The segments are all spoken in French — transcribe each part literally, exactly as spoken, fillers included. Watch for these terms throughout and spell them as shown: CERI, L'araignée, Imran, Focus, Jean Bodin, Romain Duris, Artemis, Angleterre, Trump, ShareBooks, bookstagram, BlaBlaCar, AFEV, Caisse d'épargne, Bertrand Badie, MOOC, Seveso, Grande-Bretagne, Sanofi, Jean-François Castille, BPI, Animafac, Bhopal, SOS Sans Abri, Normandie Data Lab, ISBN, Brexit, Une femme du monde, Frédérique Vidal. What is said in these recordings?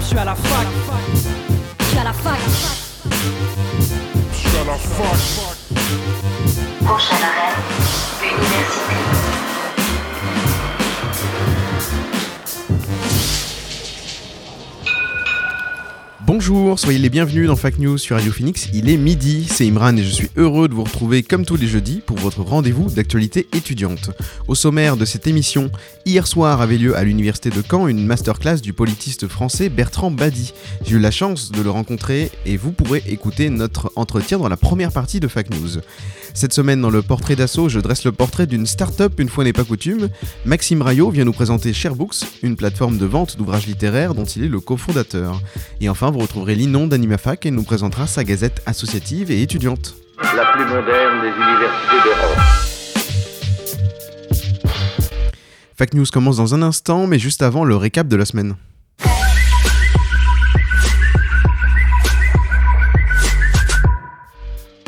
Je suis à la fac. Je suis à la fac. Je suis à la fac. Prochaine arrêt, l'université. Bonjour, soyez les bienvenus dans Fake News sur Radio Phoenix, il est midi, c'est Imran et je suis heureux de vous retrouver comme tous les jeudis pour votre rendez-vous d'actualité étudiante. Au sommaire de cette émission, hier soir avait lieu à l'université de Caen une masterclass du politiste français Bertrand Badie. J'ai eu la chance de le rencontrer et vous pourrez écouter notre entretien dans la première partie de Fake News. Cette semaine dans le portrait d'assaut, je dresse le portrait d'une start-up une fois n'est pas coutume. Maxime Rayot vient nous présenter ShareBooks, une plateforme de vente d'ouvrages littéraires dont il est le cofondateur. Et enfin, vous retrouverez Linon d'Animafac et nous présentera sa gazette associative et étudiante. La plus moderne des universités d'Europe. Fake News commence dans un instant, mais juste avant le récap de la semaine.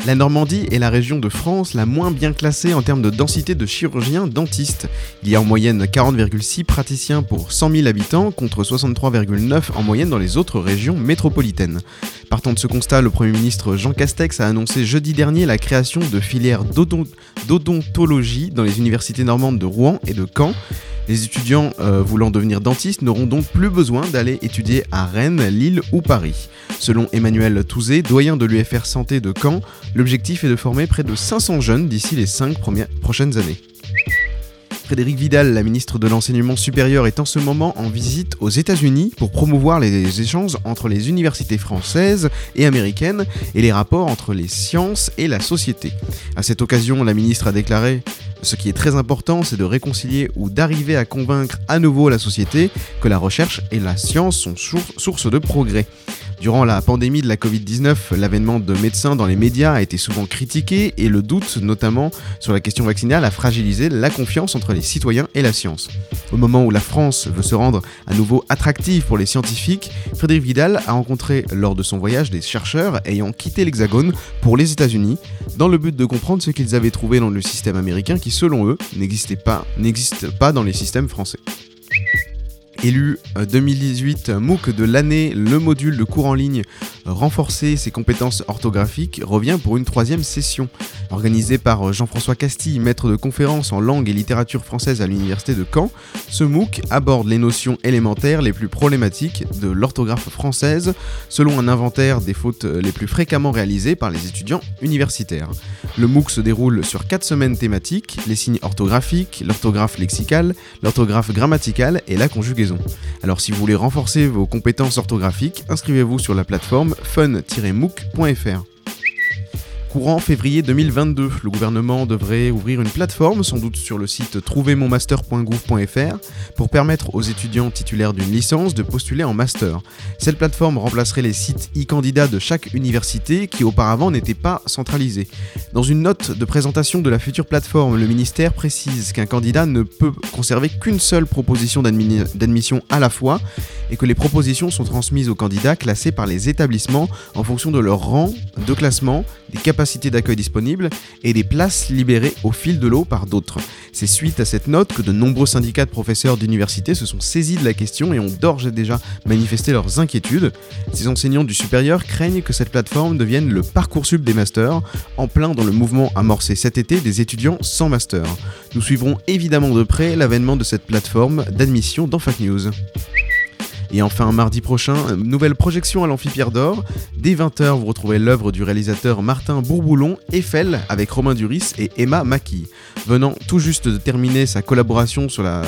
La Normandie est la région de France la moins bien classée en termes de densité de chirurgiens dentistes. Il y a en moyenne quarante virgule six praticiens pour cent mille habitants contre soixante-trois virgule neuf en moyenne dans les autres régions métropolitaines. Partant de ce constat, le Premier ministre Jean Castex a annoncé jeudi dernier la création de filières d'odon- d'odontologie dans les universités normandes de Rouen et de Caen. Les étudiants euh, voulant devenir dentistes n'auront donc plus besoin d'aller étudier à Rennes, Lille ou Paris. Selon Emmanuel Touzé, doyen de l'U F R Santé de Caen, l'objectif est de former près de cinq cents jeunes d'ici les cinq premières, prochaines années. Frédérique Vidal, la ministre de l'Enseignement supérieur, est en ce moment en visite aux États-Unis pour promouvoir les échanges entre les universités françaises et américaines et les rapports entre les sciences et la société. À cette occasion, la ministre a déclaré « Ce qui est très important, c'est de réconcilier ou d'arriver à convaincre à nouveau la société que la recherche et la science sont source de progrès. » Durant la pandémie de la covid dix-neuf, l'avènement de médecins dans les médias a été souvent critiqué et le doute, notamment sur la question vaccinale, a fragilisé la confiance entre les citoyens et la science. Au moment où la France veut se rendre à nouveau attractive pour les scientifiques, Frédérique Vidal a rencontré lors de son voyage des chercheurs ayant quitté l'Hexagone pour les États-Unis dans le but de comprendre ce qu'ils avaient trouvé dans le système américain qui, selon eux, n'existait pas, n'existe pas dans les systèmes français. Élu deux mille dix-huit MOOC de l'année, le module de cours en ligne renforcer ses compétences orthographiques revient pour une troisième session. Organisé par Jean-François Castille, maître de conférences en langue et littérature française à l'université de Caen, ce MOOC aborde les notions élémentaires les plus problématiques de l'orthographe française selon un inventaire des fautes les plus fréquemment réalisées par les étudiants universitaires. Le MOOC se déroule sur quatre semaines thématiques, les signes orthographiques, l'orthographe lexicale, l'orthographe grammaticale et la conjugaison. Alors si vous voulez renforcer vos compétences orthographiques, inscrivez-vous sur la plateforme fun tiret mooc point f r. Courant février deux mille vingt-deux, le gouvernement devrait ouvrir une plateforme, sans doute sur le site trouver mon master point gouv point f r, pour permettre aux étudiants titulaires d'une licence de postuler en master. Cette plateforme remplacerait les sites e-candidats de chaque université qui auparavant n'étaient pas centralisés. Dans une note de présentation de la future plateforme, le ministère précise qu'un candidat ne peut conserver qu'une seule proposition d'admi- d'admission à la fois et que les propositions sont transmises aux candidats classés par les établissements en fonction de leur rang, de classement, des capacités capacité d'accueil disponible et des places libérées au fil de l'eau par d'autres. C'est suite à cette note que de nombreux syndicats de professeurs d'université se sont saisis de la question et ont d'ores et déjà manifesté leurs inquiétudes. Ces enseignants du supérieur craignent que cette plateforme devienne le Parcoursup des masters, en plein dans le mouvement amorcé cet été des étudiants sans master. Nous suivrons évidemment de près l'avènement de cette plateforme d'admission dans Fake News. Et enfin, mardi prochain, nouvelle projection à l'Amphipierre d'Or. Dès vingt heures, vous retrouvez l'œuvre du réalisateur Martin Bourboulon, Eiffel, avec Romain Duris et Emma Mackey. Venant tout juste de terminer sa collaboration sur la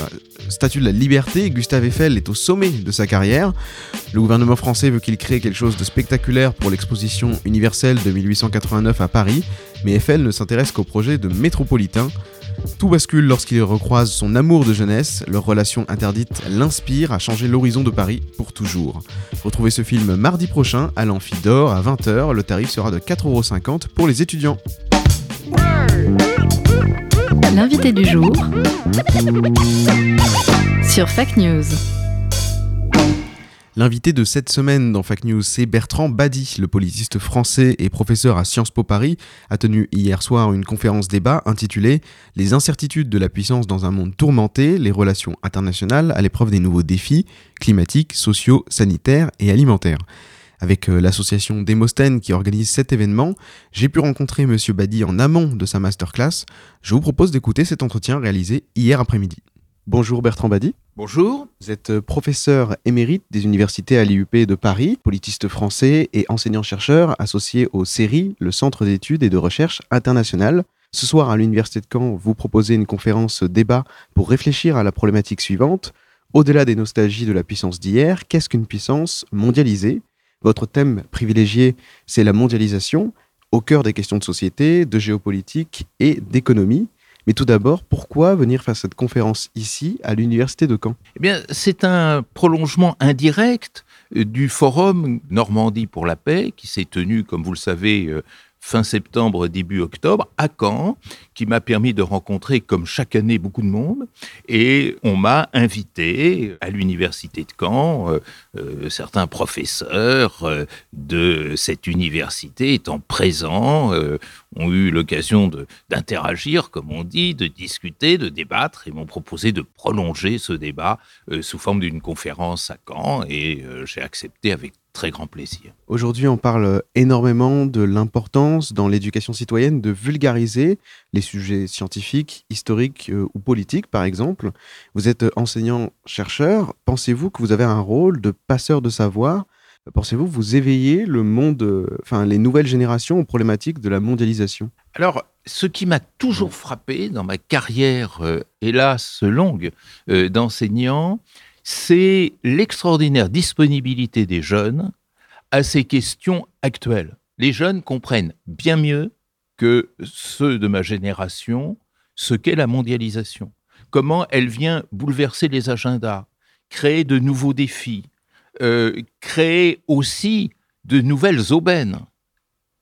Statue de la Liberté, Gustave Eiffel est au sommet de sa carrière. Le gouvernement français veut qu'il crée quelque chose de spectaculaire pour l'exposition universelle de mille huit cent quatre-vingt-neuf à Paris, mais Eiffel ne s'intéresse qu'au projet de métropolitain. Tout bascule lorsqu'il recroise son amour de jeunesse, leur relation interdite l'inspire à changer l'horizon de Paris pour toujours. Retrouvez ce film mardi prochain à l'Amphi d'Or à vingt heures, le tarif sera de quatre euros cinquante pour les étudiants. L'invité du jour sur Fake News. L'invité de cette semaine dans Fake News, c'est Bertrand Badie, le politiste français et professeur à Sciences Po Paris, a tenu hier soir une conférence débat intitulée « Les incertitudes de la puissance dans un monde tourmenté, les relations internationales à l'épreuve des nouveaux défis climatiques, sociaux, sanitaires et alimentaires ». Avec l'association Demosthènes qui organise cet événement, j'ai pu rencontrer M. Badie en amont de sa masterclass. Je vous propose d'écouter cet entretien réalisé hier après-midi. Bonjour Bertrand Badie. Bonjour. Vous êtes professeur émérite des universités à l'I U P de Paris, politiste français et enseignant-chercheur associé au CERI, le Centre d'études et de recherche internationale. Ce soir à l'Université de Caen, vous proposez une conférence débat pour réfléchir à la problématique suivante. Au-delà des nostalgies de la puissance d'hier, qu'est-ce qu'une puissance mondialisée ? Votre thème privilégié, c'est la mondialisation, au cœur des questions de société, de géopolitique et d'économie. Mais tout d'abord, pourquoi venir faire cette conférence ici, à l'Université de Caen ? Eh bien, c'est un prolongement indirect du forum Normandie pour la paix, qui s'est tenu, comme vous le savez, fin septembre, début octobre, à Caen, qui m'a permis de rencontrer, comme chaque année, beaucoup de monde. Et on m'a invité à l'université de Caen, euh, euh, certains professeurs euh, de cette université étant présents, euh, ont eu l'occasion de, d'interagir, comme on dit, de discuter, de débattre, et m'ont proposé de prolonger ce débat euh, sous forme d'une conférence à Caen, et euh, j'ai accepté avec très grand plaisir. Aujourd'hui, on parle énormément de l'importance dans l'éducation citoyenne de vulgariser les sujets scientifiques, historiques euh, ou politiques, par exemple. Vous êtes enseignant-chercheur. Pensez-vous que vous avez un rôle de passeur de savoir ? Pensez-vous que vous éveillez le monde, enfin, les nouvelles générations aux problématiques de la mondialisation ? Alors, ce qui m'a toujours frappé dans ma carrière, euh, hélas longue, euh, d'enseignant, c'est l'extraordinaire disponibilité des jeunes à ces questions actuelles. Les jeunes comprennent bien mieux que ceux de ma génération ce qu'est la mondialisation, comment elle vient bouleverser les agendas, créer de nouveaux défis, euh, créer aussi de nouvelles aubaines,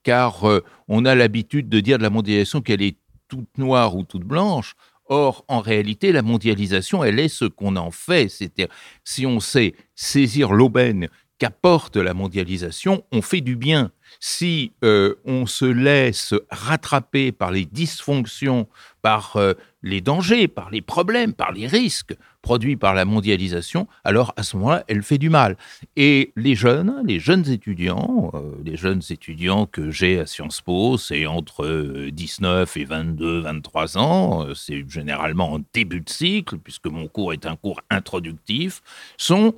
car euh, on a l'habitude de dire de la mondialisation qu'elle est toute noire ou toute blanche. Or, en réalité, la mondialisation, elle est ce qu'on en fait. C'est-à-dire, si on sait saisir l'aubaine qu'apporte la mondialisation, on fait du bien. Si euh, on se laisse rattraper par les dysfonctions, par euh, les dangers, par les problèmes, par les risques produits par la mondialisation, alors à ce moment-là, elle fait du mal. Et les jeunes, les jeunes étudiants, euh, les jeunes étudiants que j'ai à Sciences Po, c'est entre euh, dix-neuf et vingt-deux, vingt-trois ans, euh, c'est généralement en début de cycle, puisque mon cours est un cours introductif, sont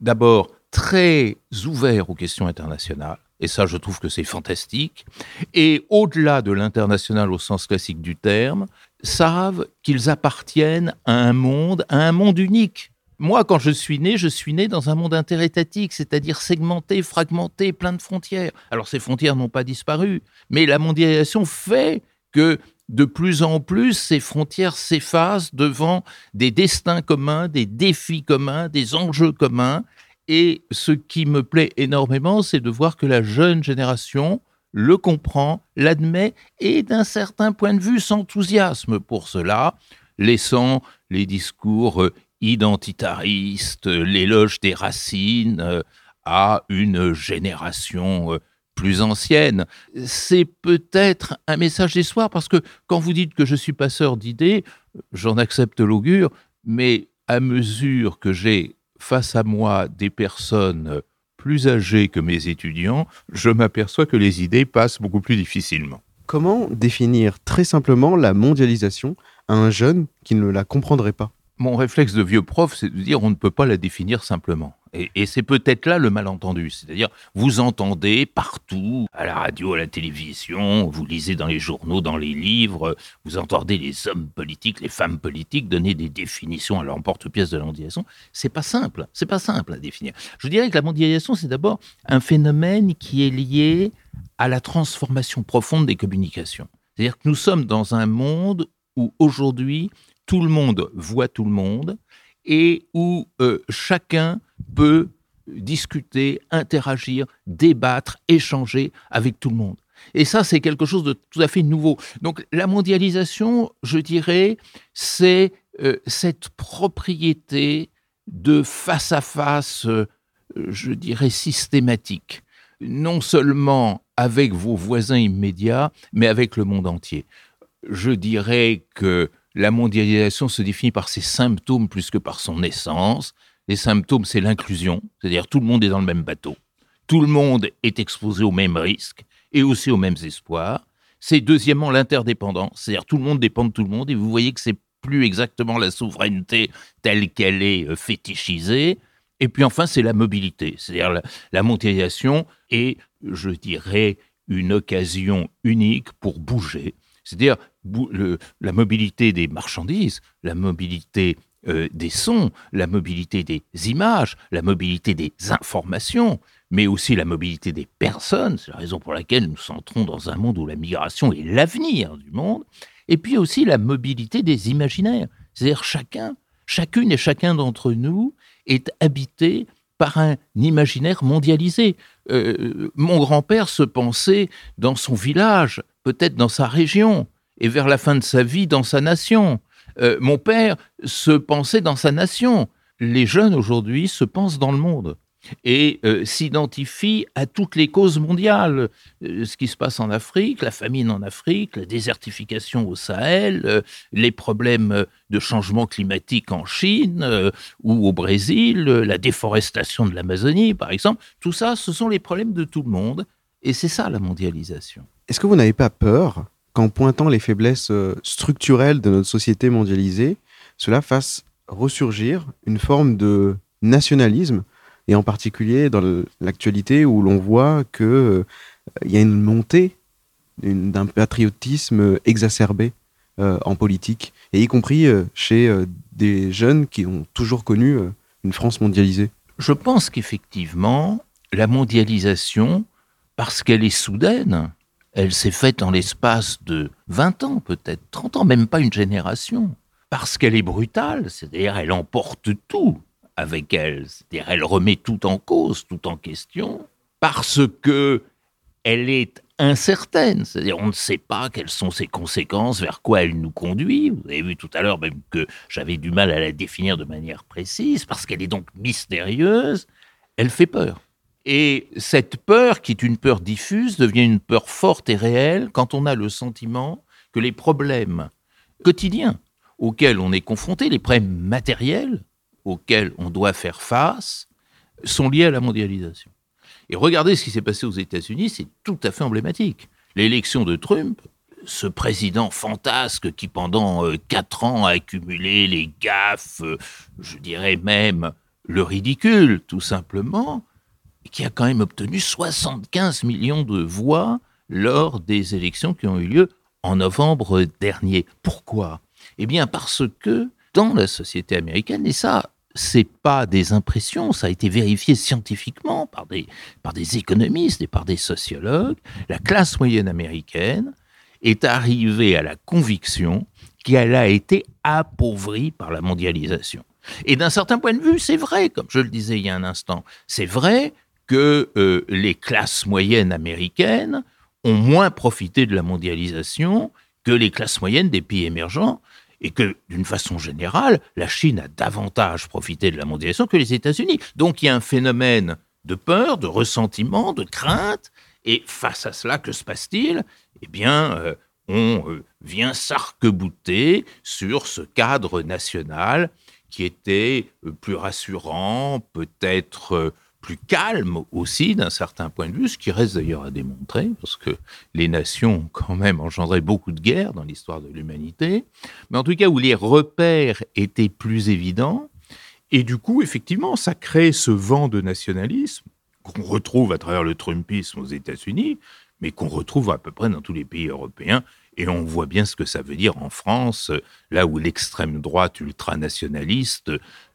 d'abord très ouverts aux questions internationales. Et ça, je trouve que c'est fantastique. Et au-delà de l'international au sens classique du terme, savent qu'ils appartiennent à un monde, à un monde unique. Moi, quand je suis né, je suis né dans un monde interétatique, c'est-à-dire segmenté, fragmenté, plein de frontières. Alors, ces frontières n'ont pas disparu, mais la mondialisation fait que de plus en plus, ces frontières s'effacent devant des destins communs, des défis communs, des enjeux communs. Et ce qui me plaît énormément, c'est de voir que la jeune génération le comprend, l'admet et d'un certain point de vue s'enthousiasme pour cela, laissant les discours identitaristes, l'éloge des racines à une génération plus ancienne. C'est peut-être un message d'espoir parce que quand vous dites que je suis passeur d'idées, j'en accepte l'augure, mais à mesure que j'ai face à moi des personnes plus âgées que mes étudiants, je m'aperçois que les idées passent beaucoup plus difficilement. Comment définir très simplement la mondialisation à un jeune qui ne la comprendrait pas ? Mon réflexe de vieux prof, c'est de dire on ne peut pas la définir simplement. Et, et c'est peut-être là le malentendu, c'est-à-dire vous entendez partout, à la radio, à la télévision, vous lisez dans les journaux, dans les livres, vous entendez les hommes politiques, les femmes politiques donner des définitions à l'emporte-pièce de la mondialisation. C'est pas simple, c'est pas simple à définir. Je dirais que la mondialisation, c'est d'abord un phénomène qui est lié à la transformation profonde des communications. C'est-à-dire que nous sommes dans un monde où aujourd'hui, tout le monde voit tout le monde et où euh, chacun peut discuter, interagir, débattre, échanger avec tout le monde. Et ça, c'est quelque chose de tout à fait nouveau. Donc, la mondialisation, je dirais, c'est euh, cette propriété de face-à-face euh, je dirais, systématique, non seulement avec vos voisins immédiats, mais avec le monde entier. Je dirais que la mondialisation se définit par ses symptômes plus que par son essence. Les symptômes, c'est l'inclusion, c'est-à-dire tout le monde est dans le même bateau, tout le monde est exposé aux mêmes risques et aussi aux mêmes espoirs. C'est deuxièmement l'interdépendance, c'est-à-dire tout le monde dépend de tout le monde et vous voyez que c'est plus exactement la souveraineté telle qu'elle est fétichisée. Et puis enfin, c'est la mobilité, c'est-à-dire la, la mondialisation est, je dirais, une occasion unique pour bouger. C'est-à-dire bou- le, la mobilité des marchandises, la mobilité euh, des sons, la mobilité des images, la mobilité des informations, mais aussi la mobilité des personnes. C'est la raison pour laquelle nous entrons dans un monde où la migration est l'avenir du monde. Et puis aussi la mobilité des imaginaires, c'est-à-dire chacun, chacune et chacun d'entre nous est habité par un imaginaire mondialisé. Euh, mon grand-père se pensait dans son village, peut-être dans sa région, et vers la fin de sa vie, dans sa nation. Euh, mon père se pensait dans sa nation. Les jeunes, aujourd'hui, se pensent dans le monde et euh, s'identifient à toutes les causes mondiales. Euh, ce qui se passe en Afrique, la famine en Afrique, la désertification au Sahel, euh, les problèmes de changement climatique en Chine euh, ou au Brésil, euh, la déforestation de l'Amazonie, par exemple. Tout ça, ce sont les problèmes de tout le monde et c'est ça la mondialisation. Est-ce que vous n'avez pas peur qu'en pointant les faiblesses structurelles de notre société mondialisée, cela fasse ressurgir une forme de nationalisme ? Et en particulier dans l'actualité où l'on voit qu'il euh, y a une montée une, d'un patriotisme exacerbé euh, en politique, et y compris euh, chez euh, des jeunes qui ont toujours connu euh, une France mondialisée. Je pense qu'effectivement, la mondialisation, parce qu'elle est soudaine, elle s'est faite en l'espace de vingt ans peut-être, trente ans, même pas une génération, parce qu'elle est brutale, c'est-à-dire elle emporte tout avec elle, c'est-à-dire elle remet tout en cause, tout en question, parce que elle est incertaine, c'est-à-dire on ne sait pas quelles sont ses conséquences, vers quoi elle nous conduit. Vous avez vu tout à l'heure même que j'avais du mal à la définir de manière précise, parce qu'elle est donc mystérieuse, elle fait peur. Et cette peur, qui est une peur diffuse, devient une peur forte et réelle quand on a le sentiment que les problèmes quotidiens auxquels on est confronté, les problèmes matériels, auxquels on doit faire face, sont liés à la mondialisation. Et regardez ce qui s'est passé aux États-Unis, c'est tout à fait emblématique. L'élection de Trump, ce président fantasque qui pendant quatre ans a accumulé les gaffes, je dirais même le ridicule tout simplement, et qui a quand même obtenu soixante-quinze millions de voix lors des élections qui ont eu lieu en novembre dernier. Pourquoi ? Eh bien parce que dans la société américaine, et ça, c'est pas des impressions, ça a été vérifié scientifiquement par des, par des économistes et par des sociologues, la classe moyenne américaine est arrivée à la conviction qu'elle a été appauvrie par la mondialisation. Et d'un certain point de vue, c'est vrai, comme je le disais il y a un instant, c'est vrai que euh, les classes moyennes américaines ont moins profité de la mondialisation que les classes moyennes des pays émergents, et que, d'une façon générale, la Chine a davantage profité de la mondialisation que les États-Unis. Donc, il y a un phénomène de peur, de ressentiment, de crainte, et face à cela, que se passe-t-il ? Eh bien, euh, on euh, vient s'arc-bouter sur ce cadre national qui était euh, plus rassurant, peut-être euh, plus calme aussi, d'un certain point de vue, ce qui reste d'ailleurs à démontrer, parce que les nations ont quand même engendré beaucoup de guerres dans l'histoire de l'humanité, mais en tout cas où les repères étaient plus évidents, et du coup, effectivement, ça crée ce vent de nationalisme qu'on retrouve à travers le Trumpisme aux États-Unis, mais qu'on retrouve à peu près dans tous les pays européens, et on voit bien ce que ça veut dire en France, là où l'extrême droite ultranationaliste,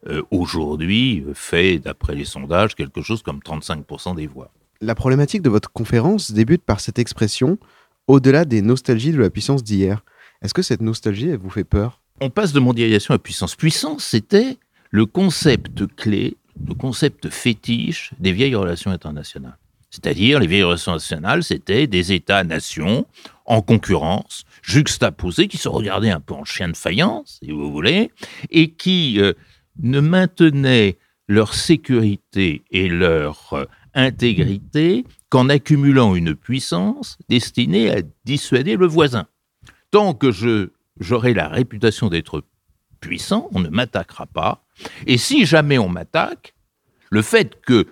euh, aujourd'hui, fait, d'après les sondages, quelque chose comme trente-cinq pour cent des voix. La problématique de votre conférence débute par cette expression « au-delà des nostalgies de la puissance d'hier ». Est-ce que cette nostalgie, elle vous fait peur ? On passe de mondialisation à puissance. Puissance, c'était le concept clé, le concept fétiche des vieilles relations internationales. C'est-à-dire, les vieilles relations nationales, c'était des États-nations en concurrence, juxtaposés, qui se regardaient un peu en chien de faïence, si vous voulez, et qui euh, ne maintenaient leur sécurité et leur intégrité qu'en accumulant une puissance destinée à dissuader le voisin. Tant que je, j'aurai la réputation d'être puissant, on ne m'attaquera pas. Et si jamais on m'attaque, le fait que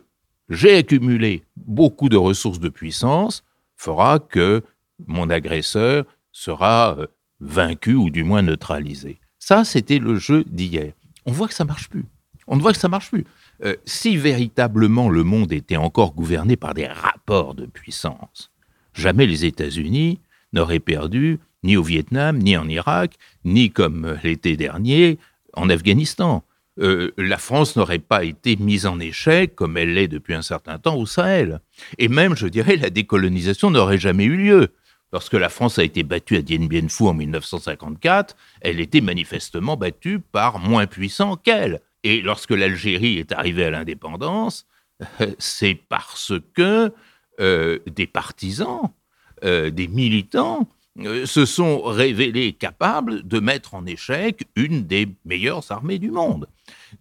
j'ai accumulé beaucoup de ressources de puissance fera que mon agresseur sera vaincu ou du moins neutralisé. Ça, c'était le jeu d'hier. On voit que ça ne marche plus. On voit que ça marche plus. Euh, si véritablement le monde était encore gouverné par des rapports de puissance, jamais les États-Unis n'auraient perdu ni au Vietnam, ni en Irak, ni comme l'été dernier, en Afghanistan. Euh, la France n'aurait pas été mise en échec, comme elle l'est depuis un certain temps, au Sahel. Et même, je dirais, la décolonisation n'aurait jamais eu lieu. Lorsque la France a été battue à Dien Bien Phu en dix-neuf cent cinquante-quatre, elle était manifestement battue par moins puissants qu'elle. Et lorsque l'Algérie est arrivée à l'indépendance, euh, c'est parce que euh, des partisans, euh, des militants, euh, se sont révélés capables de mettre en échec une des meilleures armées du monde.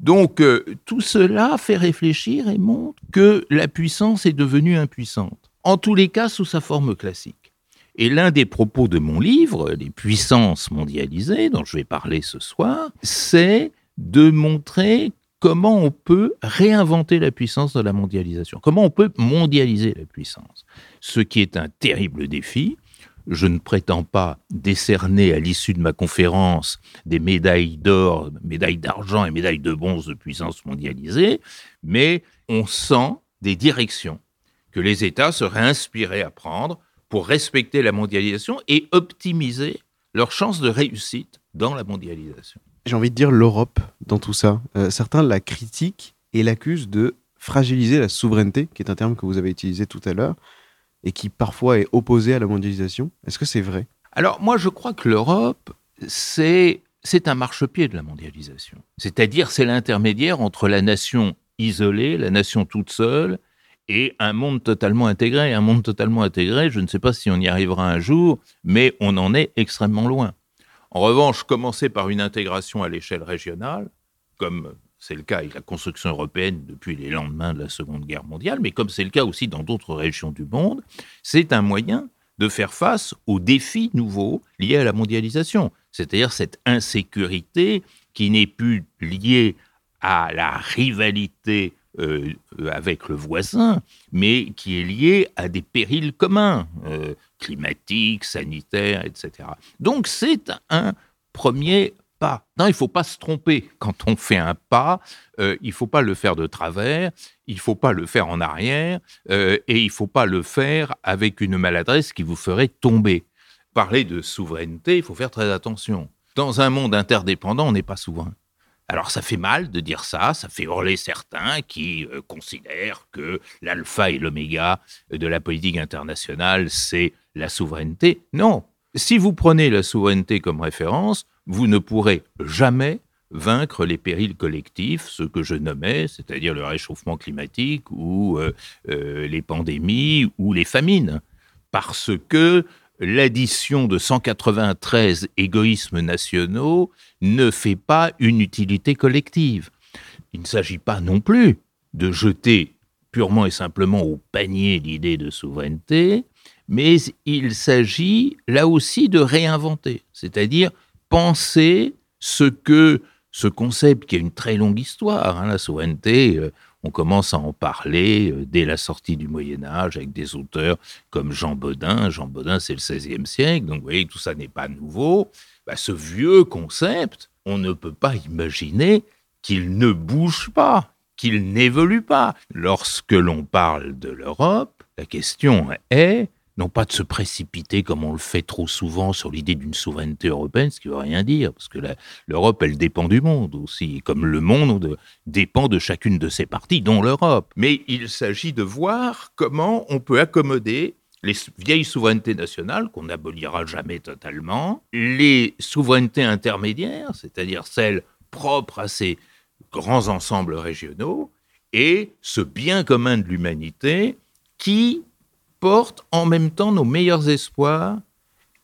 Donc euh, tout cela fait réfléchir et montre que la puissance est devenue impuissante, en tous les cas sous sa forme classique. Et l'un des propos de mon livre, Les puissances mondialisées, dont je vais parler ce soir, c'est de montrer comment on peut réinventer la puissance de la mondialisation, comment on peut mondialiser la puissance, ce qui est un terrible défi. Je ne prétends pas décerner à l'issue de ma conférence des médailles d'or, médailles d'argent et médailles de bronze de puissance mondialisée, mais on sent des directions que les États seraient inspirés à prendre pour respecter la mondialisation et optimiser leurs chances de réussite dans la mondialisation. J'ai envie de dire l'Europe dans tout ça. Euh, certains la critiquent et l'accusent de fragiliser la souveraineté, qui est un terme que vous avez utilisé tout à l'heure, et qui parfois est opposé à la mondialisation. Est-ce que c'est vrai ? Alors moi, je crois que l'Europe, c'est, c'est un marchepied de la mondialisation. C'est-à-dire, c'est l'intermédiaire entre la nation isolée, la nation toute seule, et un monde totalement intégré. Un monde totalement intégré, je ne sais pas si on y arrivera un jour, mais on en est extrêmement loin. En revanche, commencer par une intégration à l'échelle régionale, comme c'est le cas avec la construction européenne depuis les lendemains de la Seconde Guerre mondiale, mais comme c'est le cas aussi dans d'autres régions du monde, c'est un moyen de faire face aux défis nouveaux liés à la mondialisation, c'est-à-dire cette insécurité qui n'est plus liée à la rivalité euh, avec le voisin, mais qui est liée à des périls communs. Euh, climatique, sanitaire, et cetera. Donc, c'est un premier pas. Non, il ne faut pas se tromper. Quand on fait un pas, euh, il ne faut pas le faire de travers, il ne faut pas le faire en arrière, euh, et il ne faut pas le faire avec une maladresse qui vous ferait tomber. Parler de souveraineté, il faut faire très attention. Dans un monde interdépendant, on n'est pas souverain. Alors, ça fait mal de dire ça, ça fait hurler certains qui euh, considèrent que l'alpha et l'oméga de la politique internationale, c'est la souveraineté. Non. Si vous prenez la souveraineté comme référence, vous ne pourrez jamais vaincre les périls collectifs, ce que je nommais, c'est-à-dire le réchauffement climatique ou euh, euh, les pandémies ou les famines, parce que l'addition de cent quatre-vingt-treize égoïsmes nationaux ne fait pas une utilité collective. Il ne s'agit pas non plus de jeter purement et simplement au panier l'idée de souveraineté, mais il s'agit là aussi de réinventer, c'est-à-dire penser ce que ce concept qui a une très longue histoire, hein, la souveraineté, euh, on commence à en parler dès la sortie du Moyen-Âge avec des auteurs comme Jean Bodin. Jean Bodin, c'est le seizième siècle, donc vous voyez, tout ça n'est pas nouveau. Bah, ce vieux concept, on ne peut pas imaginer qu'il ne bouge pas, qu'il n'évolue pas. Lorsque l'on parle de l'Europe, la question est, non pas de se précipiter comme on le fait trop souvent sur l'idée d'une souveraineté européenne, ce qui ne veut rien dire, parce que la, l'Europe, elle dépend du monde aussi, comme le monde dépend de chacune de ses parties, dont l'Europe. Mais il s'agit de voir comment on peut accommoder les vieilles souverainetés nationales, qu'on n'abolira jamais totalement, les souverainetés intermédiaires, c'est-à-dire celles propres à ces grands ensembles régionaux, et ce bien commun de l'humanité qui porte en même temps nos meilleurs espoirs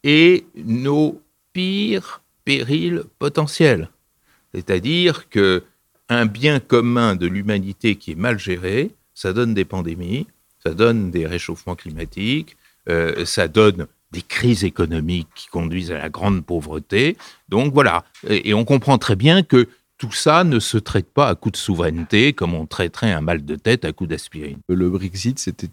et nos pires périls potentiels. C'est-à-dire que un bien commun de l'humanité qui est mal géré, ça donne des pandémies, ça donne des réchauffements climatiques, euh, ça donne des crises économiques qui conduisent à la grande pauvreté. Donc voilà, et, et on comprend très bien que tout ça ne se traite pas à coup de souveraineté, comme on traiterait un mal de tête à coup d'aspirine. Le Brexit, c'était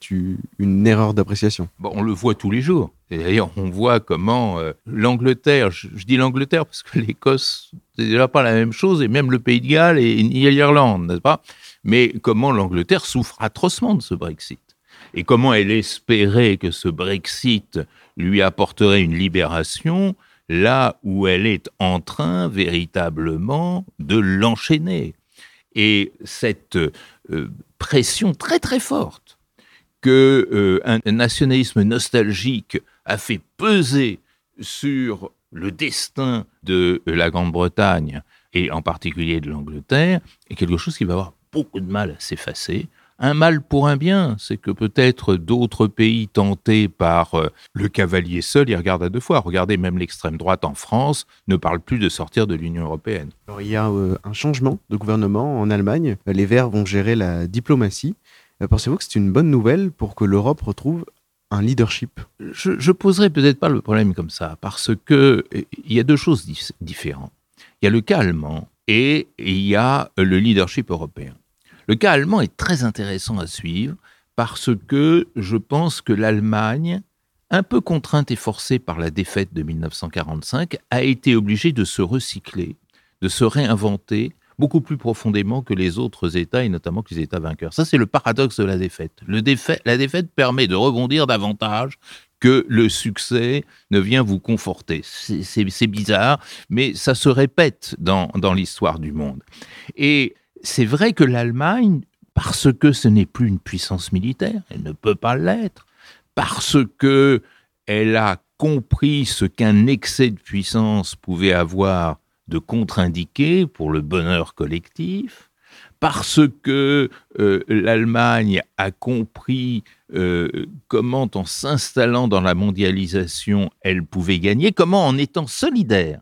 une erreur d'appréciation. Bon, on le voit tous les jours. Et d'ailleurs, on voit comment euh, l'Angleterre, je, je dis l'Angleterre parce que l'Écosse, c'est déjà pas la même chose, et même le Pays de Galles et, et l'Irlande, n'est-ce pas ? Mais comment l'Angleterre souffre atrocement de ce Brexit. Et comment elle espérait que ce Brexit lui apporterait une libération là où elle est en train véritablement de l'enchaîner. Et cette euh, pression très très forte que euh, un nationalisme nostalgique a fait peser sur le destin de la Grande-Bretagne, et en particulier de l'Angleterre, est quelque chose qui va avoir beaucoup de mal à s'effacer. Un mal pour un bien, c'est que peut-être d'autres pays tentés par le cavalier seul, ils regardent à deux fois. Regardez, même l'extrême droite en France ne parle plus de sortir de l'Union européenne. Alors, il y a euh, un changement de gouvernement en Allemagne. Les Verts vont gérer la diplomatie. Pensez-vous que c'est une bonne nouvelle pour que l'Europe retrouve un leadership ? Je ne poserai peut-être pas le problème comme ça, parce qu'il y a deux choses dif- différentes. Il y a le cas allemand et il y a le leadership européen. Le cas allemand est très intéressant à suivre parce que je pense que l'Allemagne, un peu contrainte et forcée par la défaite de dix-neuf cent quarante-cinq, a été obligée de se recycler, de se réinventer beaucoup plus profondément que les autres États, et notamment que les États vainqueurs. Ça, c'est le paradoxe de la défaite. Le défa- la défaite permet de rebondir davantage que le succès ne vient vous conforter. C'est, c'est, c'est bizarre, mais ça se répète dans, dans l'histoire du monde. Et c'est vrai que l'Allemagne, parce que ce n'est plus une puissance militaire, elle ne peut pas l'être, parce qu'elle a compris ce qu'un excès de puissance pouvait avoir de contre-indiqué pour le bonheur collectif, parce que euh, l'Allemagne a compris euh, comment, en s'installant dans la mondialisation, elle pouvait gagner, comment, en étant solidaire,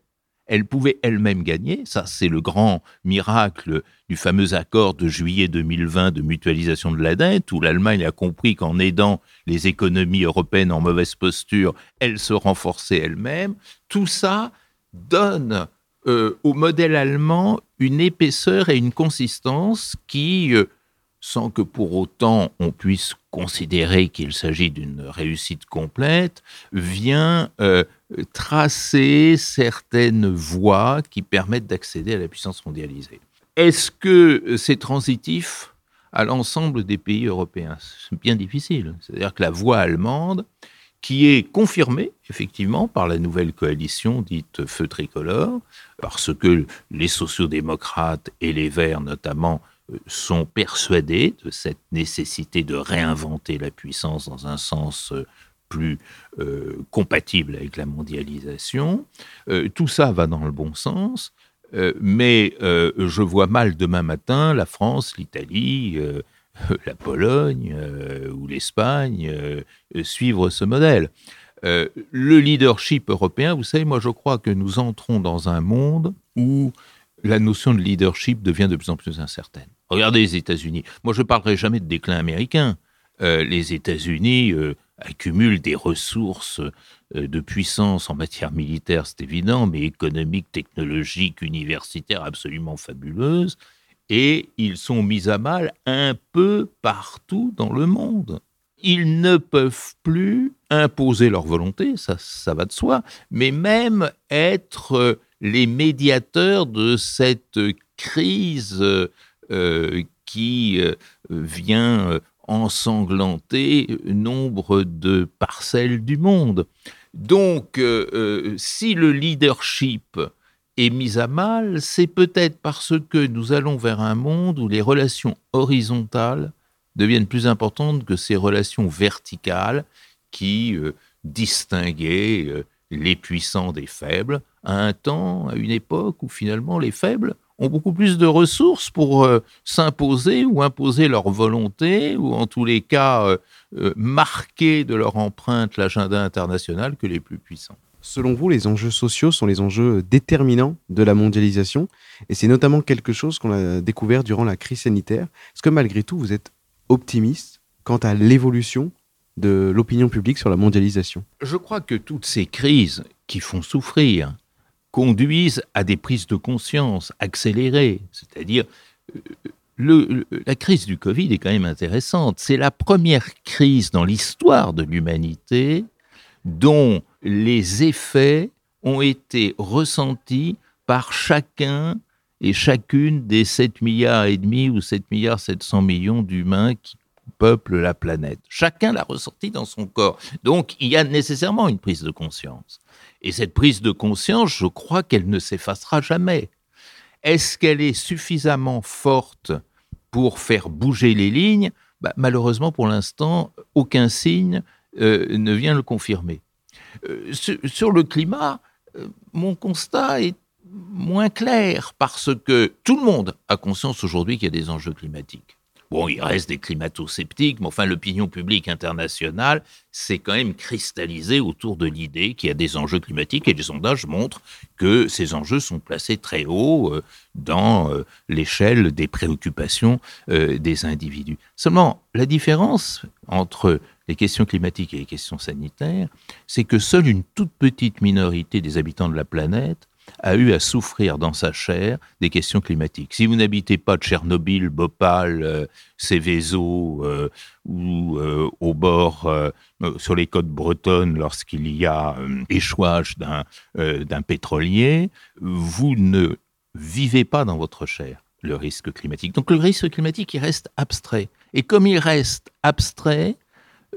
elle pouvait elle-même gagner. Ça, c'est le grand miracle du fameux accord de juillet deux mille vingt de mutualisation de la dette, où l'Allemagne a compris qu'en aidant les économies européennes en mauvaise posture, elle se renforçait elle-même. Tout ça donne euh, au modèle allemand une épaisseur et une consistance qui, euh, sans que pour autant on puisse considérer qu'il s'agit d'une réussite complète, vient euh, tracer certaines voies qui permettent d'accéder à la puissance mondialisée. Est-ce que c'est transitif à l'ensemble des pays européens ? C'est bien difficile. C'est-à-dire que la voie allemande, qui est confirmée effectivement par la nouvelle coalition dite feu tricolore, parce que les sociodémocrates et les Verts notamment sont persuadés de cette nécessité de réinventer la puissance dans un sens plus euh, compatible avec la mondialisation. Euh, tout ça va dans le bon sens, euh, mais euh, je vois mal demain matin la France, l'Italie, euh, la Pologne euh, ou l'Espagne euh, suivre ce modèle. Euh, le leadership européen, vous savez, moi je crois que nous entrons dans un monde où la notion de leadership devient de plus en plus incertaine. Regardez les États-Unis. Moi, je ne parlerai jamais de déclin américain. Euh, les États-Unis euh, accumulent des ressources euh, de puissance en matière militaire, c'est évident, mais économique, technologique, universitaire, absolument fabuleuse. Et ils sont mis à mal un peu partout dans le monde. Ils ne peuvent plus imposer leur volonté, ça, ça va de soi, mais même être euh, les médiateurs de cette crise euh, qui euh, vient ensanglanter nombre de parcelles du monde. Donc, euh, si le leadership est mis à mal, c'est peut-être parce que nous allons vers un monde où les relations horizontales deviennent plus importantes que ces relations verticales qui euh, distinguaient euh, les puissants des faibles, à un temps, à une époque où finalement les faibles ont beaucoup plus de ressources pour euh, s'imposer ou imposer leur volonté, ou en tous les cas euh, euh, marquer de leur empreinte l'agenda international que les plus puissants. Selon vous, les enjeux sociaux sont les enjeux déterminants de la mondialisation et c'est notamment quelque chose qu'on a découvert durant la crise sanitaire. Est-ce que malgré tout, vous êtes optimiste quant à l'évolution de l'opinion publique sur la mondialisation ? Je crois que toutes ces crises qui font souffrir conduisent à des prises de conscience accélérées, c'est-à-dire le, le, la crise du Covid est quand même intéressante. C'est la première crise dans l'histoire de l'humanité dont les effets ont été ressentis par chacun et chacune des sept milliards et demi ou sept milliards sept cents millions d'humains qui peuplent la planète. Chacun l'a ressenti dans son corps. Donc, il y a nécessairement une prise de conscience. Et cette prise de conscience, je crois qu'elle ne s'effacera jamais. Est-ce qu'elle est suffisamment forte pour faire bouger les lignes ? Bah, malheureusement, pour l'instant, aucun signe euh, ne vient le confirmer. Euh, sur, sur le climat, euh, mon constat est moins clair parce que tout le monde a conscience aujourd'hui qu'il y a des enjeux climatiques. Bon, il reste des climato-sceptiques, mais enfin, l'opinion publique internationale s'est quand même cristallisée autour de l'idée qu'il y a des enjeux climatiques et les sondages montrent que ces enjeux sont placés très haut euh, dans euh, l'échelle des préoccupations euh, des individus. Seulement, la différence entre les questions climatiques et les questions sanitaires, c'est que seule une toute petite minorité des habitants de la planète a eu à souffrir dans sa chair des questions climatiques. Si vous n'habitez pas de Tchernobyl, Bhopal, euh, Seveso euh, ou euh, au bord, euh, sur les côtes bretonnes, lorsqu'il y a euh, échouage d'un, euh, d'un pétrolier, vous ne vivez pas dans votre chair le risque climatique. Donc le risque climatique, il reste abstrait. Et comme il reste abstrait,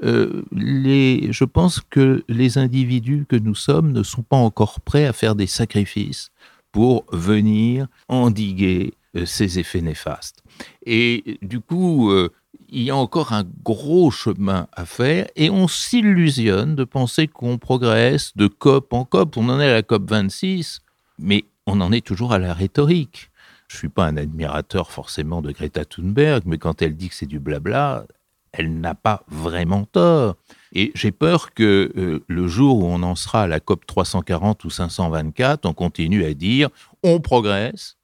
Euh, les, je pense que les individus que nous sommes ne sont pas encore prêts à faire des sacrifices pour venir endiguer euh, ces effets néfastes. Et du coup, euh, il y a encore un gros chemin à faire et on s'illusionne de penser qu'on progresse de COP en COP. On en est à la COP vingt-six, mais on en est toujours à la rhétorique. Je ne suis pas un admirateur forcément de Greta Thunberg, mais quand elle dit que c'est du blabla, elle n'a pas vraiment tort. Et j'ai peur que euh, le jour où on en sera à la COP trois cent quarante ou cinq cent vingt-quatre, on continue à dire « on progresse »,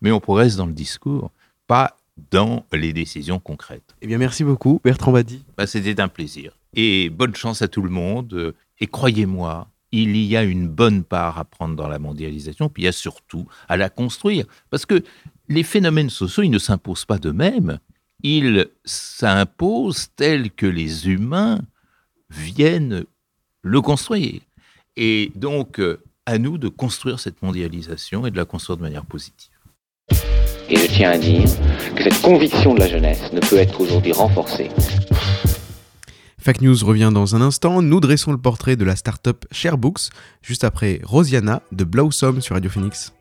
mais on progresse dans le discours, pas dans les décisions concrètes. Eh bien, merci beaucoup, Bertrand Badie. Bah, c'était un plaisir. Et bonne chance à tout le monde. Et croyez-moi, il y a une bonne part à prendre dans la mondialisation, puis il y a surtout à la construire. Parce que les phénomènes sociaux, ils ne s'imposent pas d'eux-mêmes. Ils s'imposent tels que les humains viennent le construire. Et donc, à nous de construire cette mondialisation et de la construire de manière positive. Et je tiens à dire que cette conviction de la jeunesse ne peut être aujourd'hui renforcée. Fake News revient dans un instant. Nous dressons le portrait de la start-up ShareBooks, juste après Rosiana de Blossom sur Radio Phoenix.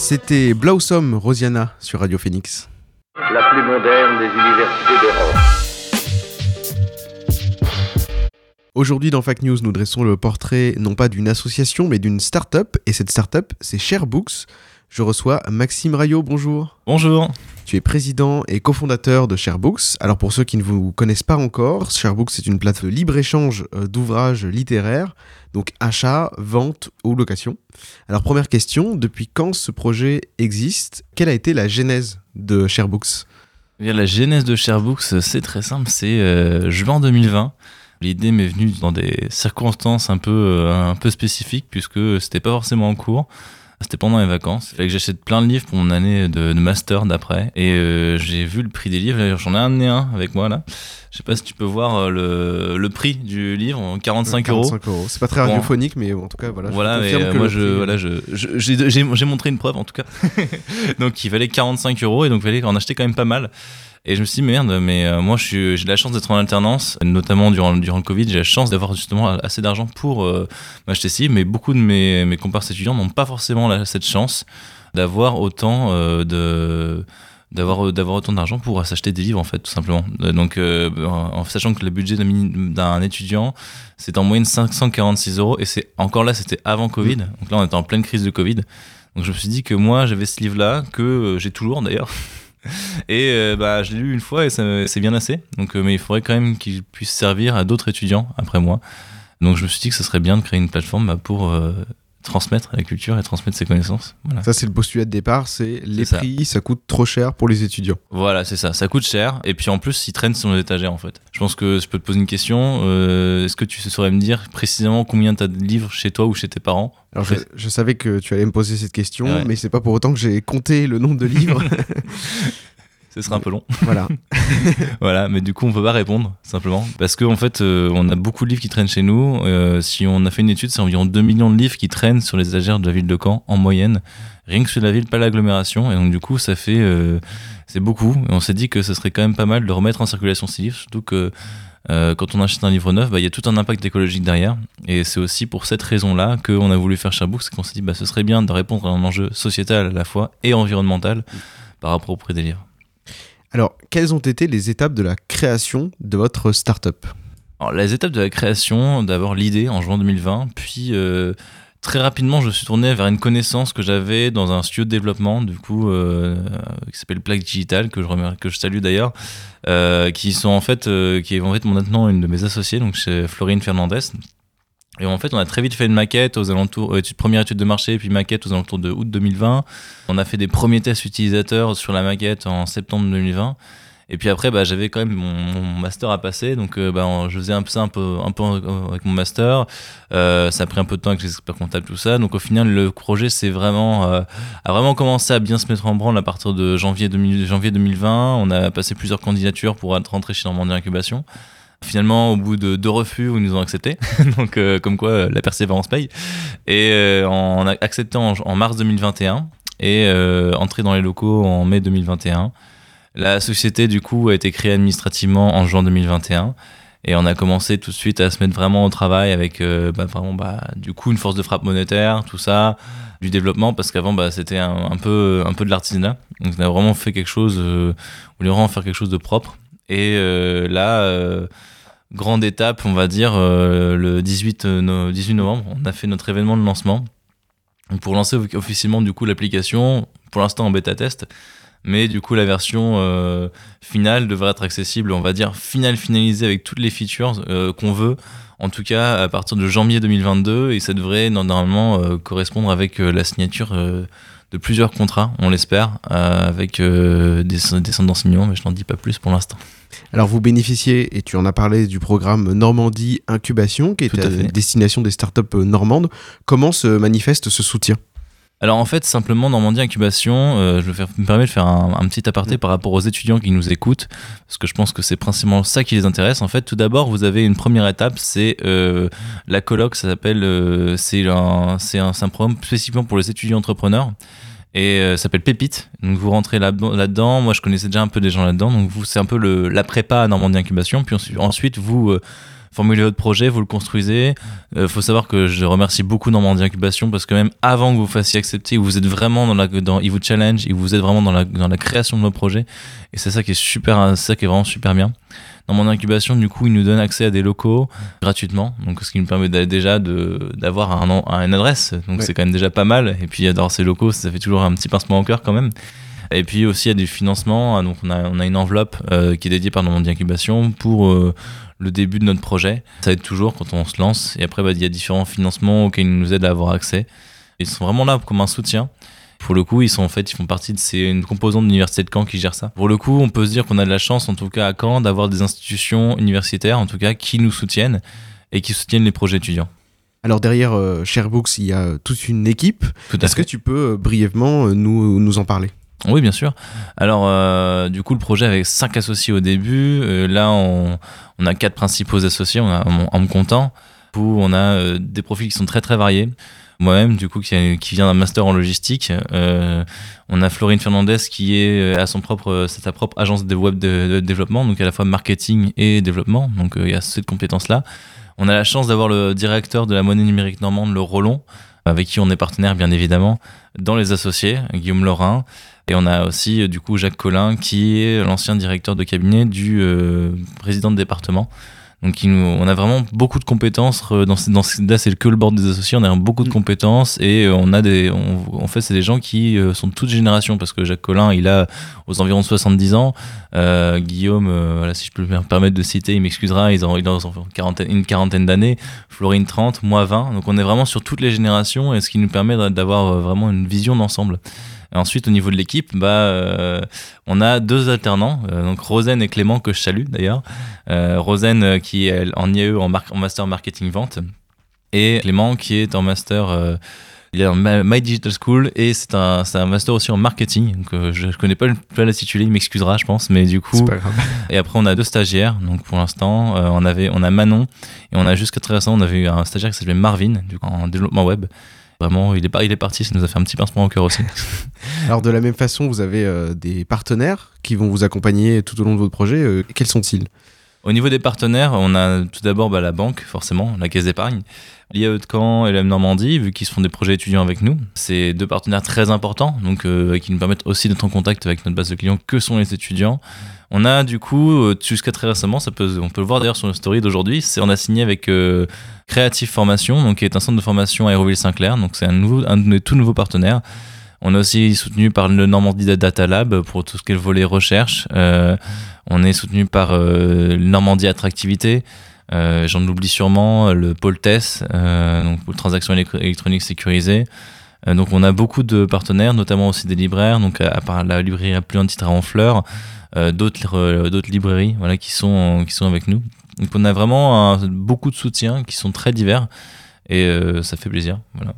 C'était Blossom Rosiana sur Radio Phoenix. La plus moderne des universités d'Europe. Aujourd'hui dans Fake News, nous dressons le portrait non pas d'une association mais d'une start-up, et cette start-up c'est ShareBooks. Je reçois Maxime Rayot, bonjour. Bonjour. Tu es président et cofondateur de ShareBooks. Alors pour ceux qui ne vous connaissent pas encore, ShareBooks c'est une plateforme de libre-échange d'ouvrages littéraires, donc achat, vente ou location. Alors première question, depuis quand ce projet existe ? Quelle a été la genèse de ShareBooks ? La genèse de ShareBooks c'est très simple, c'est euh, juin deux mille vingt. L'idée m'est venue dans des circonstances un peu, un peu spécifiques puisque c'était pas forcément en cours, c'était pendant les vacances. Il fallait que j'achète plein de livres pour mon année de, de master d'après et euh, j'ai vu le prix des livres, j'en ai amené un avec moi là. Je sais pas si tu peux voir le, le prix du livre, quarante-cinq euros. C'est pas très radiophonique, bon. Mais en tout cas, voilà. Voilà, je mais moi, le je, prix... voilà, je, je, j'ai, j'ai, j'ai montré une preuve, en tout cas. Donc, il valait quarante-cinq euros et donc, il fallait en acheter quand même pas mal. Et je me suis dit, merde, mais euh, moi, je suis, j'ai la chance d'être en alternance, notamment durant, durant le Covid, j'ai la chance d'avoir justement assez d'argent pour euh, m'acheter ci, mais beaucoup de mes, mes comparses étudiants n'ont pas forcément la, cette chance d'avoir autant euh, de. D'avoir, d'avoir autant d'argent pour s'acheter des livres en fait tout simplement, donc euh, en sachant que le budget d'un, d'un étudiant c'est en moyenne cinq cent quarante-six euros et c'est encore là c'était avant Covid, donc là on était en pleine crise de Covid, donc je me suis dit que moi j'avais ce livre là que euh, j'ai toujours d'ailleurs et euh, bah, je l'ai lu une fois et ça, c'est bien assez, donc, euh, mais il faudrait quand même qu'il puisse servir à d'autres étudiants après moi, donc je me suis dit que ce serait bien de créer une plateforme bah, pour euh, transmettre la culture et transmettre ses connaissances. Voilà. Ça, c'est le postulat de départ, c'est les c'est prix, ça. ça coûte trop cher pour les étudiants. Voilà, c'est ça, ça coûte cher. Et puis en plus, ils traînent sur nos étagères, en fait. Je pense que je peux te poser une question. Euh, est-ce que tu saurais me dire précisément combien tu as de livres chez toi ou chez tes parents ? Alors, je, je savais que tu allais me poser cette question, ouais. Mais c'est pas pour autant que j'ai compté le nombre de livres. Ce sera un peu long. Voilà. Voilà, mais du coup, on peut pas répondre, simplement. Parce qu'en en fait, euh, on a beaucoup de livres qui traînent chez nous. Euh, si on a fait une étude, c'est environ deux millions de livres qui traînent sur les étagères de la ville de Caen, en moyenne. Rien que sur la ville, pas l'agglomération. Et donc, du coup, ça fait... Euh, c'est beaucoup. Et on s'est dit que ce serait quand même pas mal de remettre en circulation ces livres, surtout que euh, quand on achète un livre neuf, bah, y a tout un impact écologique derrière. Et c'est aussi pour cette raison-là qu'on a voulu faire ShareBooks, c'est qu'on s'est dit bah, ce serait bien de répondre à un enjeu sociétal à la fois et environnemental par rapport au prix des livres. Alors, quelles ont été les étapes de la création de votre start-up ? Alors, les étapes de la création, d'abord l'idée en juin deux mille vingt, puis euh, très rapidement, je suis tourné vers une connaissance que j'avais dans un studio de développement, du coup, euh, qui s'appelle Plaque Digital, que je, remer- que je salue d'ailleurs, euh, qui sont en fait, euh, qui est en fait maintenant une de mes associées, donc c'est Florine Fernandez. Et en fait, on a très vite fait une maquette aux alentours, euh, première étude de marché, puis maquette aux alentours de août deux mille vingt. On a fait des premiers tests utilisateurs sur la maquette en septembre deux mille vingt. Et puis après, bah, j'avais quand même mon, mon master à passer, donc euh, bah, je faisais un peu ça un peu, un peu avec mon master. Euh, ça a pris un peu de temps avec les experts comptables, tout ça. Donc au final, le projet c'est vraiment, euh, a vraiment commencé à bien se mettre en branle à partir de janvier, deux mille, janvier deux mille vingt. On a passé plusieurs candidatures pour rentrer chez Normandie Incubation. Finalement, au bout de deux refus, ils nous ont acceptés. Donc, euh, comme quoi, euh, la persévérance paye. Et euh, en acceptant en, en mars deux mille vingt et un et euh, entré dans les locaux en mai deux mille vingt et un, la société, du coup, a été créée administrativement en juin deux mille vingt et un. Et on a commencé tout de suite à se mettre vraiment au travail avec, euh, bah, vraiment, bah, du coup, une force de frappe monétaire, tout ça, du développement, parce qu'avant, bah, c'était un, un, peu, un peu de l'artisanat. Donc, on a vraiment fait quelque chose, euh, on voulait vraiment faire quelque chose de propre. Et euh, là, euh, grande étape, on va dire, euh, le dix-huit novembre, on a fait notre événement de lancement pour lancer officiellement du coup l'application, pour l'instant en bêta test, mais du coup la version euh, finale devrait être accessible, on va dire finale finalisée avec toutes les features euh, qu'on veut, en tout cas à partir de janvier deux mille vingt-deux, et ça devrait normalement euh, correspondre avec euh, la signature euh, de plusieurs contrats, on l'espère, euh, avec euh, des, des centres d'enseignement, mais je n'en dis pas plus pour l'instant. Alors vous bénéficiez, et tu en as parlé, du programme Normandie Incubation, qui est Tout à, à destination des startups normandes. Comment se manifeste ce soutien ? Alors en fait, simplement, Normandie Incubation, euh, je me permets de faire un, un petit aparté mmh. par rapport aux étudiants qui nous écoutent, parce que je pense que c'est principalement ça qui les intéresse. En fait, tout d'abord, vous avez une première étape, c'est euh, la colloque, ça s'appelle, euh, c'est, un, c'est, un, c'est un programme spécifiquement pour les étudiants entrepreneurs, et euh, ça s'appelle Pépite. Donc vous rentrez là, là-dedans, moi je connaissais déjà un peu des gens là-dedans, donc vous, c'est un peu le, la prépa à Normandie Incubation, puis ensuite vous... Euh, formulez votre projet, vous le construisez. Il euh, faut savoir que je remercie beaucoup Normandie Incubation parce que même avant que vous fassiez accepter, vous êtes vraiment dans la, dans, ils vous challenge, ils vous aident vraiment dans la, dans la création de vos projets. Et c'est ça qui est super, c'est ça qui est vraiment super bien. Normandie Incubation, du coup, ils nous donnent accès à des locaux gratuitement, donc ce qui nous permet déjà de, d'avoir un, un, une adresse. Donc ouais. C'est quand même déjà pas mal. Et puis d'avoir ces locaux, ça fait toujours un petit pincement au cœur quand même. Et puis aussi, il y a du financement. Donc on a, on a une enveloppe euh, qui est dédiée par Normandie Incubation pour euh, le début de notre projet. Ça aide toujours quand on se lance. Et après, bah, il y a différents financements auxquels ils nous aident à avoir accès. Ils sont vraiment là comme un soutien. Pour le coup, ils sont en fait, ils font partie de c'est une composante de l'université de Caen qui gère ça. Pour le coup, on peut se dire qu'on a de la chance, en tout cas à Caen, d'avoir des institutions universitaires, en tout cas, qui nous soutiennent et qui soutiennent les projets étudiants. Alors derrière euh, ShareBooks, il y a toute une équipe. Tout à Est-ce fait. que tu peux euh, brièvement euh, nous nous en parler ? Oui, bien sûr. Alors, euh, du coup, le projet avait cinq associés au début. Euh, là, on, on a quatre principaux associés. On a, en, en me comptant, où on a euh, des profils qui sont très très variés. Moi-même, du coup, qui, a, qui vient d'un master en logistique. Euh, on a Florine Fernandez qui est à son propre, c'est sa propre agence de web de, de développement, donc à la fois marketing et développement. Donc il euh, y a cette compétence-là. On a la chance d'avoir le directeur de la monnaie numérique normande, le Roland, avec qui on est partenaire, bien évidemment, dans les associés, Guillaume Laurin. Et on a aussi, du coup, Jacques Collin, qui est l'ancien directeur de cabinet du euh, président de département. Donc, il nous, on a vraiment beaucoup de compétences. Dans, dans, là, c'est que le board des associés. On a beaucoup de compétences et on a des. On, en fait, c'est des gens qui sont de toute génération parce que Jacques Collin, il a aux environs de soixante-dix ans. Euh, Guillaume, euh, voilà, si je peux me permettre de citer, il m'excusera, il a une quarantaine d'années. Florine, trente, moi, vingt. Donc, on est vraiment sur toutes les générations et ce qui nous permet d'avoir vraiment une vision d'ensemble. Et ensuite, au niveau de l'équipe, bah, euh, on a deux alternants, euh, donc Rosen et Clément, que je salue d'ailleurs. Euh, Rosen euh, qui est en I A E, en, mar- en master marketing vente, et Clément qui est en master, euh, il est en My Digital School, et c'est un, c'est un master aussi en marketing. Donc, euh, je ne connais pas, le, pas la titulée, il m'excusera, je pense, mais du coup. C'est pas grave. Et après, on a deux stagiaires, donc pour l'instant, euh, on, avait, on a Manon, et on a jusqu'à très récemment, on avait un stagiaire qui s'appelait Marvin, du coup, en développement web. Vraiment, il est, par- il est parti, ça nous a fait un petit pincement au cœur aussi. Alors de la même façon, vous avez euh, des partenaires qui vont vous accompagner tout au long de votre projet. Euh, quels sont-ils ? Au niveau des partenaires, on a tout d'abord bah, la banque, forcément, la Caisse d'Épargne, l'I A E de Caen et l'A M Normandie, vu qu'ils se font des projets étudiants avec nous. C'est deux partenaires très importants, donc euh, qui nous permettent aussi d'être en contact avec notre base de clients, que sont les étudiants. On a du coup, jusqu'à très récemment, ça peut, on peut le voir d'ailleurs sur le story d'aujourd'hui, c'est, on a signé avec euh, Creative Formation, donc, qui est un centre de formation à Aéroville-Saint-Clair, donc c'est un, nouveau, un de nos tout nouveaux partenaires. On est aussi soutenu par le Normandie Data Lab pour tout ce qui est le volet recherche. Euh, on est soutenu par euh, Normandie Attractivité, euh, j'en oublie sûrement, le pôle T E S, euh, donc pour transactions électroniques sécurisées. Euh, donc on a beaucoup de partenaires, notamment aussi des libraires, donc à, à part la librairie à plus un titre à Honfleur, euh, d'autres, euh, d'autres librairies voilà, qui, sont, qui sont avec nous. Donc on a vraiment un, beaucoup de soutiens qui sont très divers et euh, ça fait plaisir. Voilà.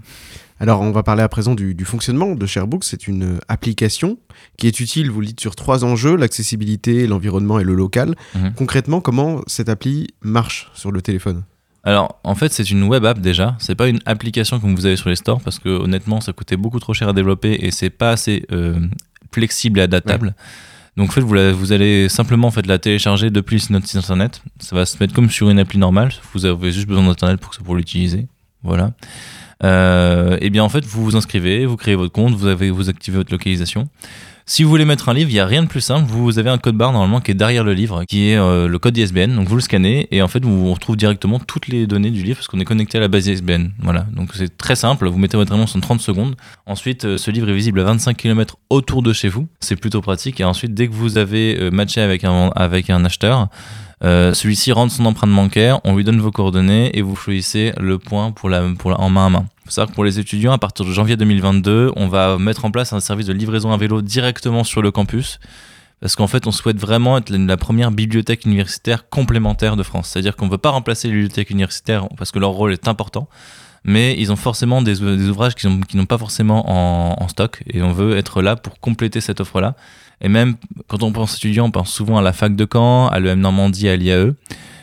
Alors, on va parler à présent du, du fonctionnement de ShareBooks. C'est une application qui est utile, vous le dites, sur trois enjeux, l'accessibilité, l'environnement et le local. Mmh. Concrètement, comment cette appli marche sur le téléphone ? Alors, en fait, c'est une web app déjà. C'est pas une application comme vous avez sur les stores parce que honnêtement, ça coûtait beaucoup trop cher à développer et c'est pas assez euh, flexible et adaptable. Ouais. Donc, en fait, vous, la, vous allez simplement en fait, la télécharger depuis notre site internet. Ça va se mettre comme sur une appli normale. Vous avez juste besoin d'internet pour, pour l'utiliser. Voilà. Euh, et bien en fait vous vous inscrivez, vous créez votre compte, vous avez vous activez votre localisation. Si vous voulez mettre un livre, il n'y a rien de plus simple. Vous avez un code barre normalement qui est derrière le livre, qui est euh, le code I S B N. Donc vous le scannez et en fait vous retrouvez directement toutes les données du livre parce qu'on est connecté à la base I S B N. Voilà, donc c'est très simple. Vous mettez votre annonce en trente secondes. Ensuite, euh, ce livre est visible à vingt-cinq kilomètres autour de chez vous. C'est plutôt pratique. Et ensuite, dès que vous avez euh, matché avec un avec un acheteur. Euh, celui-ci rentre son empreinte bancaire, on lui donne vos coordonnées et vous choisissez le point pour la, pour la, en main à main. Il faut savoir que pour les étudiants, à partir de janvier deux mille vingt-deux, on va mettre en place un service de livraison à vélo directement sur le campus parce qu'en fait, on souhaite vraiment être la première bibliothèque universitaire complémentaire de France. C'est-à-dire qu'on ne veut pas remplacer les bibliothèques universitaires parce que leur rôle est important, mais ils ont forcément des, des ouvrages qu'ils ont, qu'ils n'ont pas forcément en, en stock et on veut être là pour compléter cette offre-là. Et même quand on pense étudiant, on pense souvent à la fac de Caen, à l'E M Normandie, à l'I A E.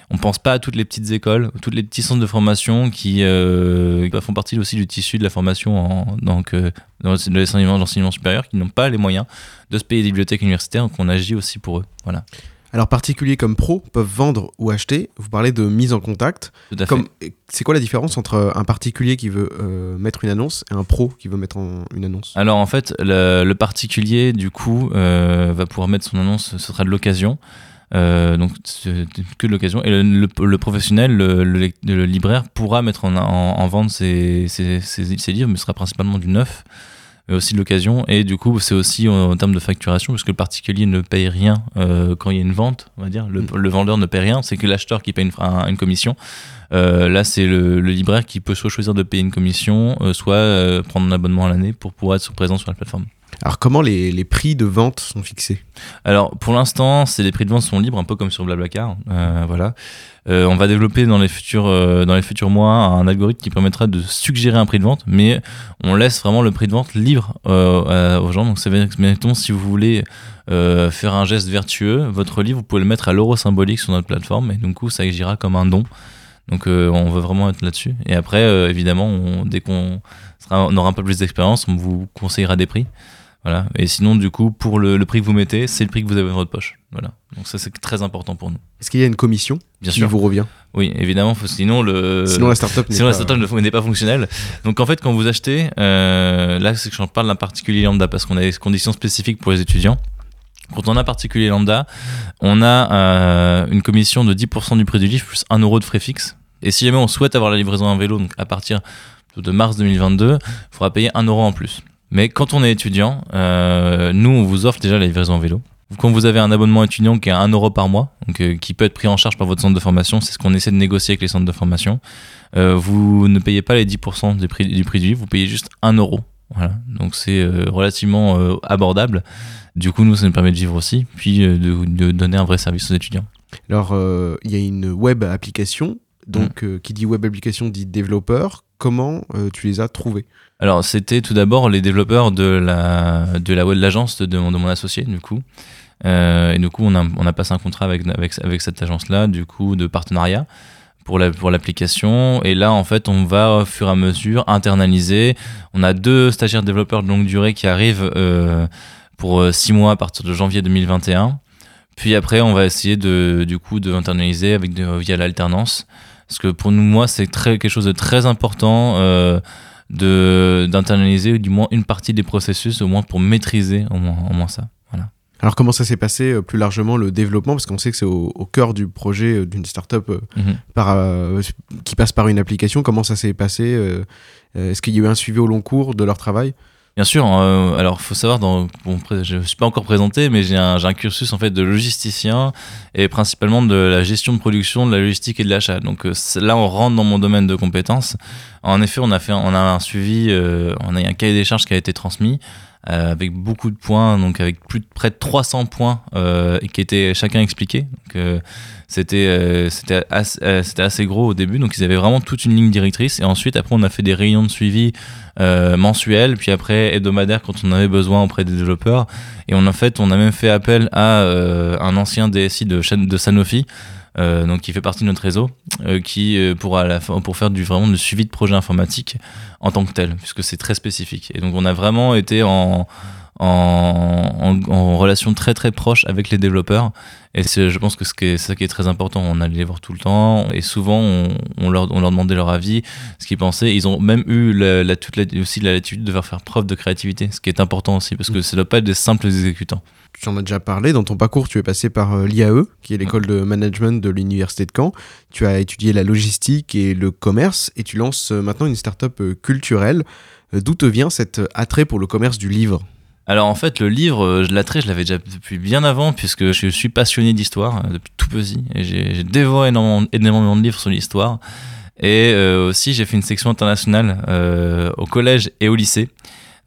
On ne pense pas à toutes les petites écoles, toutes les petits centres de formation qui euh, font partie aussi du tissu de la formation en, donc, euh, dans l'enseignement supérieur, qui n'ont pas les moyens de se payer des bibliothèques universitaires, donc on agit aussi pour eux. Voilà. Alors particuliers comme pros peuvent vendre ou acheter, vous parlez de mise en contact. Tout à comme, fait. C'est quoi la différence entre un particulier qui veut euh, mettre une annonce et un pro qui veut mettre en, une annonce? Alors en fait, le, le particulier du coup euh, va pouvoir mettre son annonce, ce sera de l'occasion. Euh, donc c'est que de l'occasion, et le, le, le professionnel, le, le, le libraire pourra mettre en, en, en vente ses, ses, ses, ses livres, mais ce sera principalement du neuf, mais aussi de l'occasion. Et du coup c'est aussi en, en termes de facturation, parce que le particulier ne paye rien euh, quand il y a une vente, on va dire le, le vendeur ne paye rien, c'est que l'acheteur qui paye une, un, une commission. Euh, là c'est le, le libraire qui peut soit choisir de payer une commission, euh, soit euh, prendre un abonnement à l'année pour pouvoir être présent sur la plateforme. Alors comment les, les prix de vente sont fixés? Alors pour l'instant, c'est les prix de vente sont libres, un peu comme sur BlaBlaCar. Euh, voilà. Euh, on va développer dans les futurs euh, dans les futurs mois un algorithme qui permettra de suggérer un prix de vente, mais on laisse vraiment le prix de vente libre euh, aux gens. Donc ça veut dire que, mettons, si vous voulez euh, faire un geste vertueux, votre livre, vous pouvez le mettre à l'euro symbolique sur notre plateforme, et du coup ça agira comme un don. Donc euh, on veut vraiment être là-dessus. Et après, euh, évidemment, on, dès qu'on sera, on aura un peu plus d'expérience, on vous conseillera des prix. Voilà. Et sinon, du coup, pour le, le prix que vous mettez, c'est le prix que vous avez dans votre poche. Voilà. Donc ça, c'est très important pour nous. Est-ce qu'il y a une commission Bien qui sûr. vous revient? Oui, évidemment. Faut, sinon, le, sinon, la startup, sinon, n'est, pas... La startup n'est pas fonctionnelle. Donc en fait, quand vous achetez, euh, là, c'est que j'en parle d'un particulier lambda, parce qu'on a des conditions spécifiques pour les étudiants. Quand on a particulier lambda, on a euh, une commission de dix pour cent du prix du livre plus un euro de frais fixe. Et si jamais on souhaite avoir la livraison à un vélo, donc à partir de mars deux mille vingt-deux, il faudra payer un euro en plus. Mais quand on est étudiant, euh, nous, on vous offre déjà la livraison en vélo. Quand vous avez un abonnement étudiant qui est à un euro par mois, donc, euh, qui peut être pris en charge par votre centre de formation, c'est ce qu'on essaie de négocier avec les centres de formation, euh, vous ne payez pas les dix pour cent du prix du prix du livre, vous payez juste un euro. Voilà, donc c'est euh, relativement euh, abordable. Du coup, nous, ça nous permet de vivre aussi, puis euh, de, de donner un vrai service aux étudiants. Alors, euh, y a une web application, donc mmh. euh, qui dit web application dit développeur. Comment euh, tu les as trouvés? Alors, c'était tout d'abord les développeurs de la de la web de l'agence de, de, mon, de mon associé, du coup. Euh, et du coup, on a on a passé un contrat avec avec avec cette agence-là, du coup, de partenariat. Pour, la, pour l'application, et là en fait on va au fur et à mesure internaliser. On a deux stagiaires développeurs de longue durée qui arrivent euh, pour six mois à partir de janvier deux mille vingt et un, puis après on va essayer de, du coup de internaliser avec de, via l'alternance, parce que pour nous, moi c'est très, quelque chose de très important euh, de, d'internaliser du moins une partie des processus, au moins pour maîtriser au moins, au moins ça. Alors comment ça s'est passé euh, plus largement le développement, parce qu'on sait que c'est au, au cœur du projet euh, d'une start-up euh, mmh. par, euh, qui passe par une application. Comment ça s'est passé euh, euh, Est-ce qu'il y a eu un suivi au long cours de leur travail? Bien sûr. Euh, alors faut savoir, dans, bon, je ne suis pas encore présenté, mais j'ai un, j'ai un cursus en fait de logisticien, et principalement de la gestion de production, de la logistique et de l'achat. Donc euh, là, on rentre dans mon domaine de compétences. En effet, on a fait, on a un suivi, euh, on a un cahier des charges qui a été transmis. Euh, avec beaucoup de points, donc avec plus de près de trois cents points euh, qui étaient chacun expliqués. Donc, euh, c'était, euh, c'était, assez, euh, c'était assez gros au début, donc ils avaient vraiment toute une ligne directrice. Et ensuite, après, on a fait des réunions de suivi euh, mensuelles, puis après hebdomadaires quand on avait besoin auprès des développeurs. Et on, en fait, on a même fait appel à euh, un ancien D S I de, de Sanofi, euh, donc qui fait partie de notre réseau, euh, qui euh, pour, à la, pour faire du, vraiment du suivi de projet informatique en tant que tel, puisque c'est très spécifique. Et donc on a vraiment été en, en, en, en relation très très proche avec les développeurs, et c'est, je pense que ce qui est, c'est ça qui est très important. On allait les voir tout le temps, et souvent on, on, leur, on leur demandait leur avis, ce qu'ils pensaient. Ils ont même eu la, la, toute la, aussi la latitude de faire, faire preuve de créativité, ce qui est important aussi, parce que ça ne doit pas être des simples exécutants. Tu en as déjà parlé, dans ton parcours, tu es passé par l'I A E, qui est l'école de management de l'université de Caen. Tu as étudié la logistique et le commerce, et tu lances maintenant une start-up culturelle. D'où te vient cet attrait pour le commerce du livre ? Alors en fait, le livre, l'attrait, je l'avais déjà depuis bien avant, puisque je suis passionné d'histoire depuis tout petit, et j'ai, j'ai dévoré énormément, énormément de livres sur l'histoire. Et euh, aussi, j'ai fait une section internationale euh, au collège et au lycée.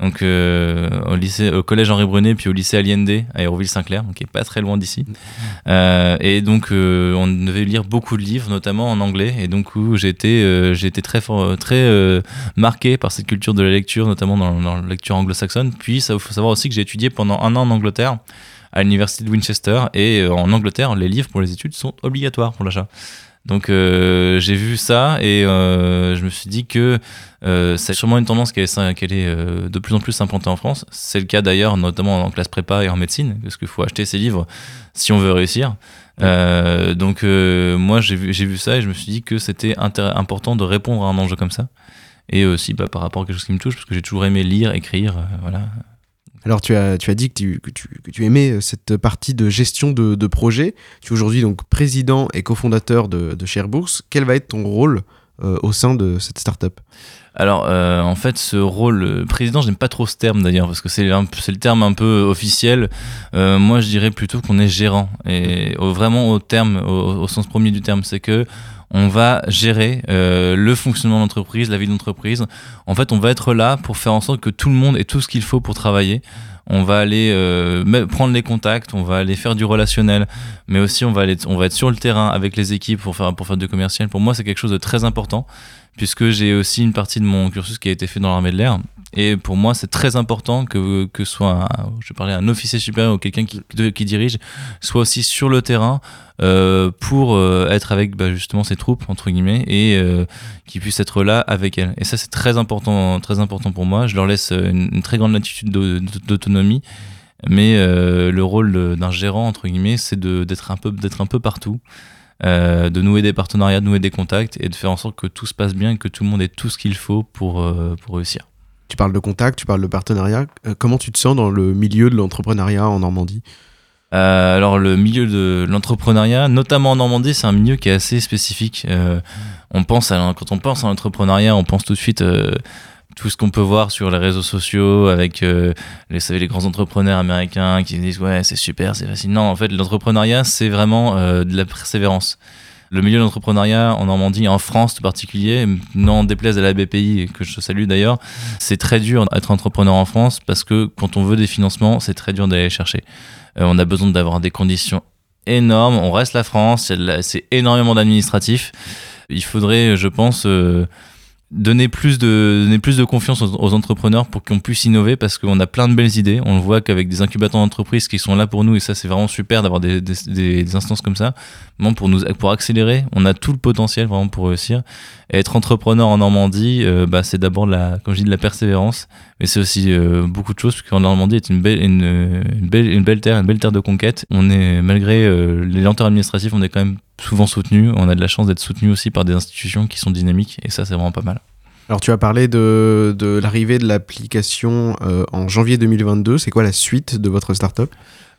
Donc euh, au lycée, au collège Henri Brunet, puis au lycée Allende à Hérouville-Saint-Clair, qui est pas très loin d'ici. Euh, et donc euh, on devait lire beaucoup de livres, notamment en anglais. Et donc où j'ai été, euh, j'ai été très très euh, marqué par cette culture de la lecture, notamment dans, dans la lecture anglo-saxonne. Puis ça, faut savoir aussi que j'ai étudié pendant un an en Angleterre, à l'université de Winchester, et euh, en Angleterre, les livres pour les études sont obligatoires pour l'achat. Donc euh, j'ai vu ça et euh, je me suis dit que euh, c'est sûrement une tendance qui est, qu'elle est euh, de plus en plus implantée en France. C'est le cas d'ailleurs notamment en classe prépa et en médecine, parce qu'il faut acheter ses livres si on veut réussir. Euh, donc euh, moi j'ai vu, j'ai vu ça et je me suis dit que c'était intér- important de répondre à un enjeu comme ça. Et aussi bah, par rapport à quelque chose qui me touche, parce que j'ai toujours aimé lire, écrire, euh, voilà. Alors tu as, tu as dit que tu, que, tu, que tu aimais cette partie de gestion de, de projet. Tu es aujourd'hui donc président et cofondateur de, de ShareBooks. Quel va être ton rôle euh, au sein de cette start-up ? Alors euh, en fait ce rôle euh, président, j'aime pas trop ce terme d'ailleurs parce que c'est, un, c'est le terme un peu officiel. Euh, moi je dirais plutôt qu'on est gérant, et au, vraiment au terme, au, au sens premier du terme, c'est que on va gérer euh, le fonctionnement de l'entreprise, la vie de l'entreprise. En fait, on va être là pour faire en sorte que tout le monde ait tout ce qu'il faut pour travailler. On va aller euh, prendre les contacts, on va aller faire du relationnel, mais aussi on va, aller, on va être sur le terrain avec les équipes pour faire, pour faire du commercial. Pour moi, c'est quelque chose de très important, puisque j'ai aussi une partie de mon cursus qui a été fait dans l'armée de l'air. Et pour moi, c'est très important que que soit, un, je parlais, un officier supérieur ou quelqu'un qui qui dirige, soit aussi sur le terrain euh, pour euh, être avec bah, justement ses troupes entre guillemets et euh, qui puisse être là avec elles. Et ça, c'est très important, très important pour moi. Je leur laisse une, une très grande latitude d'autonomie, mais euh, le rôle d'un gérant entre guillemets, c'est de d'être un peu d'être un peu partout. Euh, de nouer des partenariats, de nouer des contacts et de faire en sorte que tout se passe bien, que tout le monde ait tout ce qu'il faut pour, euh, pour réussir. Tu parles de contacts, tu parles de partenariats. Euh, comment tu te sens dans le milieu de l'entrepreneuriat en Normandie ? Euh, alors le milieu de l'entrepreneuriat, notamment en Normandie, c'est un milieu qui est assez spécifique. Euh, on pense à, quand on pense à l'entrepreneuriat, on pense tout de suite... Euh, tout ce qu'on peut voir sur les réseaux sociaux avec euh, les, vous savez, les grands entrepreneurs américains qui disent ouais c'est super, c'est facile. Non, en fait l'entrepreneuriat c'est vraiment euh, de la persévérance. Le milieu de l'entrepreneuriat en Normandie, en France tout particulier, n'en déplaise à la B P I que je salue d'ailleurs, c'est très dur d'être entrepreneur en France parce que quand on veut des financements c'est très dur d'aller les chercher. Euh, on a besoin d'avoir des conditions énormes, on reste la France, c'est énormément d'administratifs. Il faudrait je pense... Euh, Donner plus de donner plus de confiance aux, aux entrepreneurs pour qu'on puisse innover, parce qu'on a plein de belles idées. On le voit qu'avec des incubateurs d'entreprises qui sont là pour nous, et ça c'est vraiment super d'avoir des des, des instances comme ça. Bon, pour nous pour accélérer, on a tout le potentiel vraiment pour réussir. Et être entrepreneur en Normandie, euh, bah c'est d'abord la comme je dis de la persévérance, mais c'est aussi euh, beaucoup de choses, parce qu'en Normandie est une belle une, une belle une belle terre, une belle terre de conquête. On est malgré euh, les lenteurs administratives, on est quand même souvent soutenu, on a de la chance d'être soutenu aussi par des institutions qui sont dynamiques et ça c'est vraiment pas mal. Alors tu as parlé de, de l'arrivée de l'application euh, en janvier deux mille vingt-deux, c'est quoi la suite de votre start-up ?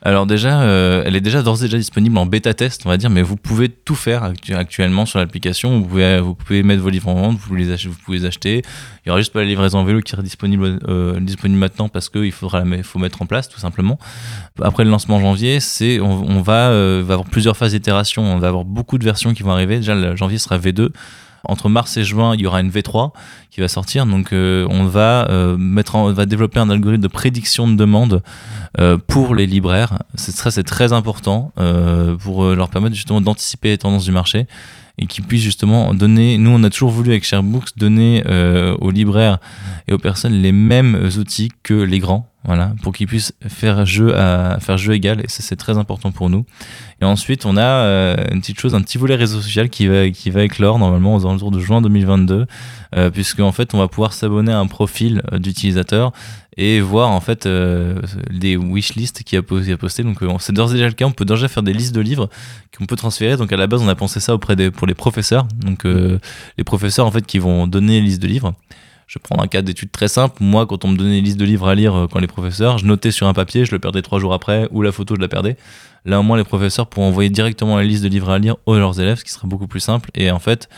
Alors déjà, euh, elle est déjà d'ores et déjà disponible en bêta test, on va dire, mais vous pouvez tout faire actu- actuellement sur l'application. Vous pouvez, vous pouvez mettre vos livres en vente, vous pouvez les acheter, vous pouvez les acheter. Il y aura juste pas la livraison en vélo qui sera disponible, euh, disponible maintenant parce qu'il faudra la faut mettre en place tout simplement. Après le lancement en janvier, c'est on, on va, euh, va avoir plusieurs phases d'itération. On va avoir beaucoup de versions qui vont arriver. Déjà le janvier sera V deux. Entre mars et juin, il y aura une V trois qui va sortir. Donc, euh, on va euh, mettre, en, on va développer un algorithme de prédiction de demande euh, pour les libraires. C'est très, c'est très important euh, pour leur permettre justement d'anticiper les tendances du marché et qu'ils puissent justement donner. Nous, on a toujours voulu avec ShareBooks donner euh, aux libraires et aux personnes les mêmes outils que les grands. Voilà, pour qu'ils puissent faire jeu à faire jeu égal, et ça c'est très important pour nous. Et ensuite on a euh, une petite chose, un petit volet réseau social qui va qui va éclore normalement aux alentours de juin deux mille vingt-deux, euh, puisque en fait on va pouvoir s'abonner à un profil d'utilisateur et voir en fait euh, des wishlists qu'il a posté. Donc euh, c'est d'ores et déjà le cas, on peut déjà faire des listes de livres qu'on peut transférer. Donc à la base on a pensé ça auprès des pour les professeurs, donc euh, les professeurs en fait qui vont donner les listes de livres. Je prends un cas d'étude très simple. Moi, quand on me donnait une liste de livres à lire, euh, quand les professeurs, je notais sur un papier, je le perdais trois jours après, ou la photo, je la perdais. Là, au moins, les professeurs pourront envoyer directement la liste de livres à lire aux leurs élèves, ce qui sera beaucoup plus simple. Et en fait,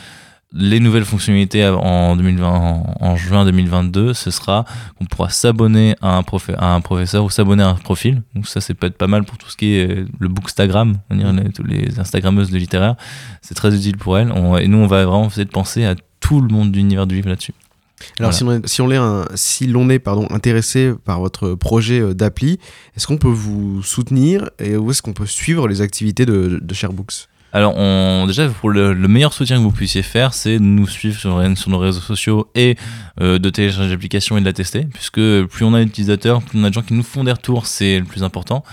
les nouvelles fonctionnalités en, deux mille vingt, en, en juin deux mille vingt-deux, ce sera qu'on pourra s'abonner à un, prof, à un professeur ou s'abonner à un profil. Donc ça, c'est peut-être pas mal pour tout ce qui est le bookstagram, les, tous les instagrammeuses de littéraire. C'est très utile pour elles. On, et nous, on va vraiment essayer de penser à tout le monde de l'univers du livre là-dessus. Alors voilà. si on est, si on est, un, si l'on est pardon, intéressé par votre projet d'appli, est-ce qu'on peut vous soutenir et où est-ce qu'on peut suivre les activités de, de ShareBooks ? Alors on, déjà pour le, le meilleur soutien que vous puissiez faire, c'est de nous suivre sur, sur nos réseaux sociaux et euh, de télécharger l'application et de la tester, puisque plus on a d'utilisateurs, plus on a de gens qui nous font des retours, c'est le plus important.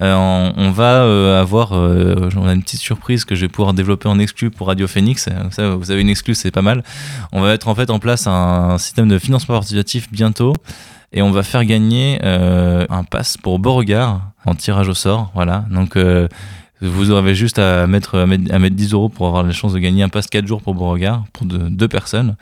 Euh, on, on va euh, avoir, euh, on a une petite surprise que je vais pouvoir développer en exclu pour Radio Phoenix. Ça, vous avez une exclu, c'est pas mal. On va mettre en fait en place un, un système de financement participatif bientôt. Et on va faire gagner euh, un pass pour Beauregard en tirage au sort. Voilà. Donc, euh, vous aurez juste à mettre, à mettre, à mettre dix euros pour avoir la chance de gagner un pass quatre jours pour Beauregard, pour de, deux personnes.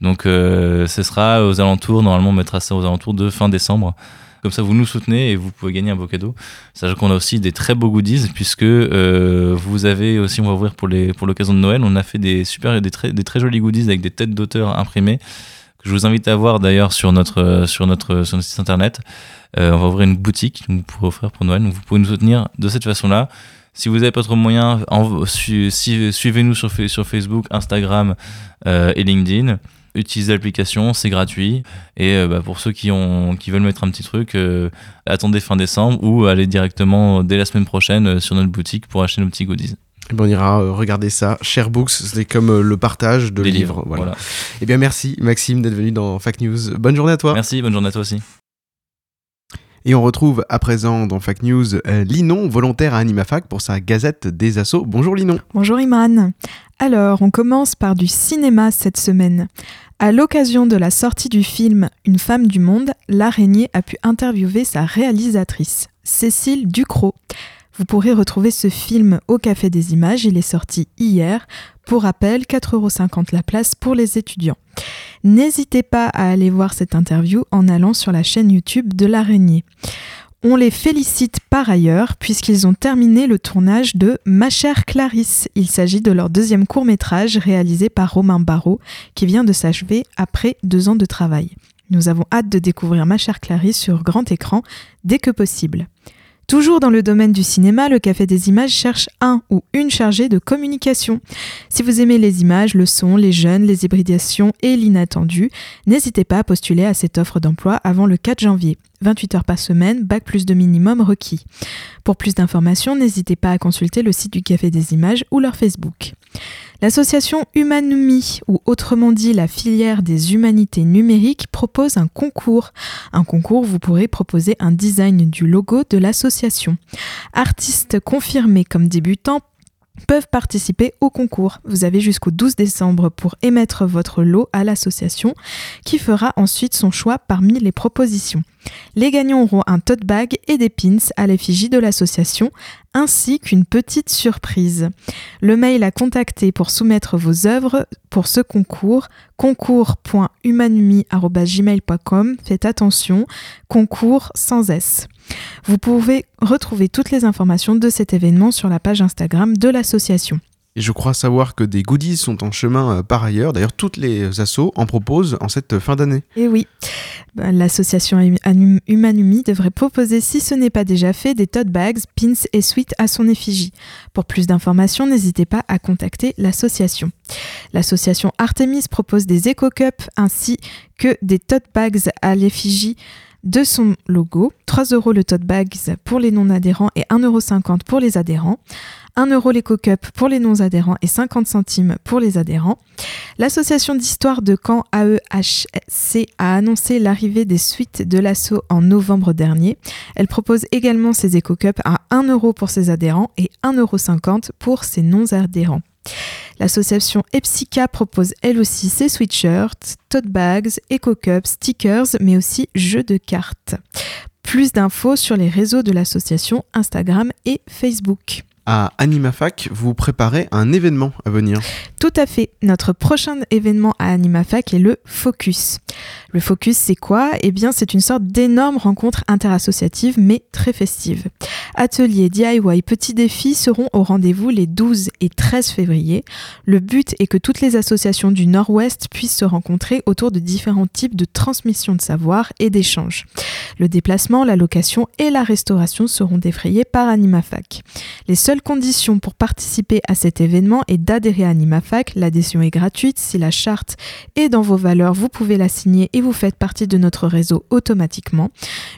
Donc, euh, ce sera aux alentours, normalement, on mettra ça aux alentours de fin décembre. Comme ça, vous nous soutenez et vous pouvez gagner un beau cadeau. Sachant qu'on a aussi des très beaux goodies, puisque euh, vous avez aussi, on va ouvrir pour, les, pour l'occasion de Noël, on a fait des super, des très, des très jolis goodies avec des têtes d'auteurs imprimées. Je vous invite à voir d'ailleurs sur notre, sur notre, sur notre site internet. Euh, on va ouvrir une boutique pour offrir pour Noël. Donc vous pouvez nous soutenir de cette façon-là. Si vous n'avez pas trop de moyens, en, su, si, suivez-nous sur, sur Facebook, Instagram euh, et LinkedIn. Utilisez l'application, c'est gratuit. Et euh, bah, pour ceux qui, ont, qui veulent mettre un petit truc, euh, attendez fin décembre ou allez directement dès la semaine prochaine euh, sur notre boutique pour acheter nos petits goodies. Et bien on ira euh, regarder ça. ShareBooks, c'est comme euh, le partage de des livres. livres voilà. Voilà. Et bien merci Maxime d'être venu dans Fake News. Bonne journée à toi. Merci, bonne journée à toi aussi. Et on retrouve à présent dans Fake News euh, Linon, volontaire à Animafac pour sa gazette des assos. Bonjour Linon. Bonjour Imran. Alors, on commence par du cinéma cette semaine. À l'occasion de la sortie du film Une femme du monde, L'araignée a pu interviewer sa réalisatrice, Cécile Ducrot. Vous pourrez retrouver ce film au Café des Images, il est sorti hier. Pour rappel, quatre euros cinquante la place pour les étudiants. N'hésitez pas à aller voir cette interview en allant sur la chaîne YouTube de L'Araignée. On les félicite par ailleurs puisqu'ils ont terminé le tournage de Ma chère Clarisse. Il s'agit de leur deuxième court-métrage réalisé par Romain Barraud qui vient de s'achever après deux ans de travail. Nous avons hâte de découvrir Ma chère Clarisse sur grand écran dès que possible. Toujours dans le domaine du cinéma, le Café des Images cherche un ou une chargée de communication. Si vous aimez les images, le son, les jeunes, les hybridations et l'inattendu, n'hésitez pas à postuler à cette offre d'emploi avant le quatre janvier. vingt-huit heures par semaine, bac plus deux minimum requis. Pour plus d'informations, n'hésitez pas à consulter le site du Café des Images ou leur Facebook. L'association Humanumi, ou autrement dit la filière des humanités numériques, propose un concours. Un concours, vous pourrez proposer un design du logo de l'association. Artistes confirmés comme débutants peuvent participer au concours. Vous avez jusqu'au douze décembre pour émettre votre lot à l'association qui fera ensuite son choix parmi les propositions. Les gagnants auront un tote bag et des pins à l'effigie de l'association ainsi qu'une petite surprise. Le mail à contacter pour soumettre vos œuvres pour ce concours, concours point humanumi arobase gmail point com. Faites attention, concours sans S. Vous pouvez retrouver toutes les informations de cet événement sur la page Instagram de l'association. Et je crois savoir que des goodies sont en chemin euh, par ailleurs. D'ailleurs, toutes les assos en proposent en cette fin d'année. Et oui, bah, l'association Anum- Humanumi devrait proposer, si ce n'est pas déjà fait, des tote bags, pins et suites à son effigie. Pour plus d'informations, n'hésitez pas à contacter l'association. L'association Artemis propose des éco-cups ainsi que des tote bags à l'effigie de son logo, trois euros le tote bags pour les non-adhérents et un euro cinquante pour les adhérents, un euro l'éco-cup pour les non-adhérents et cinquante centimes pour les adhérents. L'association d'histoire de Caen A E H C a annoncé l'arrivée des suites de l'asso en novembre dernier. Elle propose également ses éco-cups à un euro pour ses adhérents et un euro cinquante pour ses non-adhérents. L'association Epsica propose elle aussi ses sweatshirts, tote bags, éco-cups, stickers, mais aussi jeux de cartes. Plus d'infos sur les réseaux de l'association Instagram et Facebook. À Animafac, vous préparez un événement à venir. Tout à fait. Notre prochain événement à Animafac est le Focus. Le Focus, c'est quoi ? Eh bien, c'est une sorte d'énorme rencontre interassociative, mais très festive. Ateliers, D I Y, petits défis seront au rendez-vous les douze et treize février. Le but est que toutes les associations du Nord-Ouest puissent se rencontrer autour de différents types de transmission de savoir et d'échanges. Le déplacement, la location et la restauration seront défrayés par Animafac. Les seuls seule condition pour participer à cet événement est d'adhérer à Animafac. L'adhésion est gratuite. Si la charte est dans vos valeurs, vous pouvez la signer et vous faites partie de notre réseau automatiquement.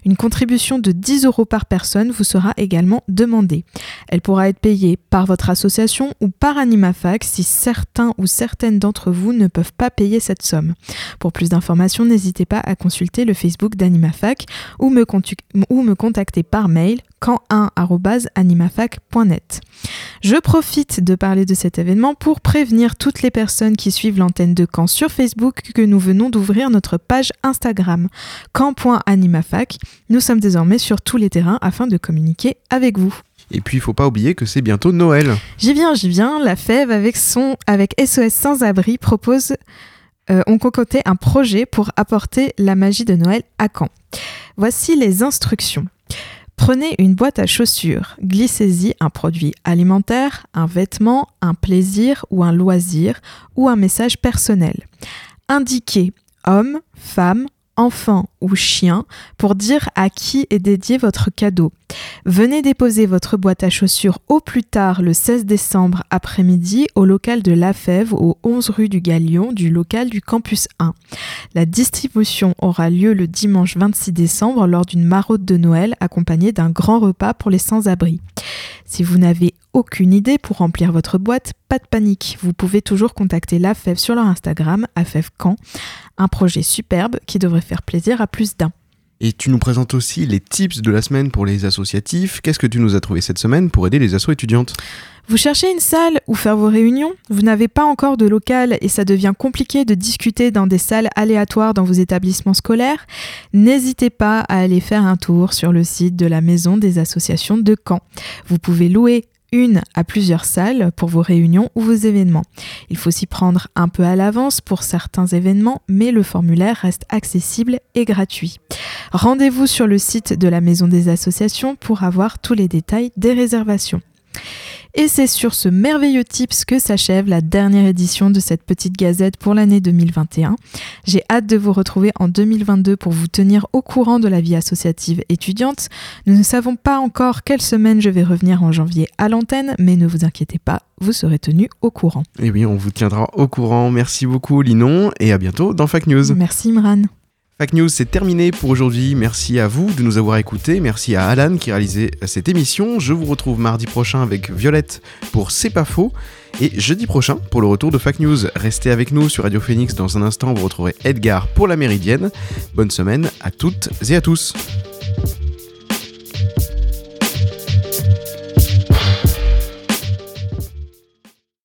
Une contribution de dix euros par personne vous sera également demandée. Elle pourra être payée par votre association ou par Animafac si certains ou certaines d'entre vous ne peuvent pas payer cette somme. Pour plus d'informations, n'hésitez pas à consulter le Facebook d'Animafac ou me, contu- ou me contacter par mail camp un arobase animafac point net. Je profite de parler de cet événement pour prévenir toutes les personnes qui suivent l'antenne de Caen sur Facebook que nous venons d'ouvrir notre page Instagram camp point animafac. Nous sommes désormais sur tous les terrains afin de communiquer avec vous. Et puis, il ne faut pas oublier que c'est bientôt Noël. J'y viens, j'y viens. La F E V avec, son, avec S O S Sans Abri propose... Euh, on concoctait un projet pour apporter la magie de Noël à Caen. Voici les instructions. Prenez une boîte à chaussures, glissez-y un produit alimentaire, un vêtement, un plaisir ou un loisir ou un message personnel. Indiquez homme, femme, enfant ou chien pour dire à qui est dédié votre cadeau. Venez déposer votre boîte à chaussures au plus tard le seize décembre après-midi au local de l'A F E V au onze rue du Galion du local du Campus un. La distribution aura lieu le dimanche vingt-six décembre lors d'une maraude de Noël accompagnée d'un grand repas pour les sans-abri. Si vous n'avez aucune idée pour remplir votre boîte, pas de panique. Vous pouvez toujours contacter l'A F E V sur leur Instagram, A F E V Caen. Un projet superbe qui devrait faire plaisir à plus d'un. Et tu nous présentes aussi les tips de la semaine pour les associatifs. Qu'est-ce que tu nous as trouvé cette semaine pour aider les assos étudiantes ? Vous cherchez une salle où faire vos réunions ? Vous n'avez pas encore de local et ça devient compliqué de discuter dans des salles aléatoires dans vos établissements scolaires ? N'hésitez pas à aller faire un tour sur le site de la Maison des Associations de Caen. Vous pouvez louer une à plusieurs salles pour vos réunions ou vos événements. Il faut s'y prendre un peu à l'avance pour certains événements, mais le formulaire reste accessible et gratuit. Rendez-vous sur le site de la Maison des Associations pour avoir tous les détails des réservations. Et c'est sur ce merveilleux tips que s'achève la dernière édition de cette petite gazette pour l'année deux mille vingt et un. J'ai hâte de vous retrouver en deux mille vingt-deux pour vous tenir au courant de la vie associative étudiante. Nous ne savons pas encore quelle semaine je vais revenir en janvier à l'antenne, mais ne vous inquiétez pas, vous serez tenus au courant. Et oui, on vous tiendra au courant. Merci beaucoup Linon et à bientôt dans Fake News. Merci Imran. Fake News, c'est terminé pour aujourd'hui. Merci à vous de nous avoir écoutés. Merci à Alan qui réalisait cette émission. Je vous retrouve mardi prochain avec Violette pour C'est pas faux. Et jeudi prochain pour le retour de Fake News. Restez avec nous sur Radio Phoenix. Dans un instant, vous retrouverez Edgar pour la Méridienne. Bonne semaine à toutes et à tous.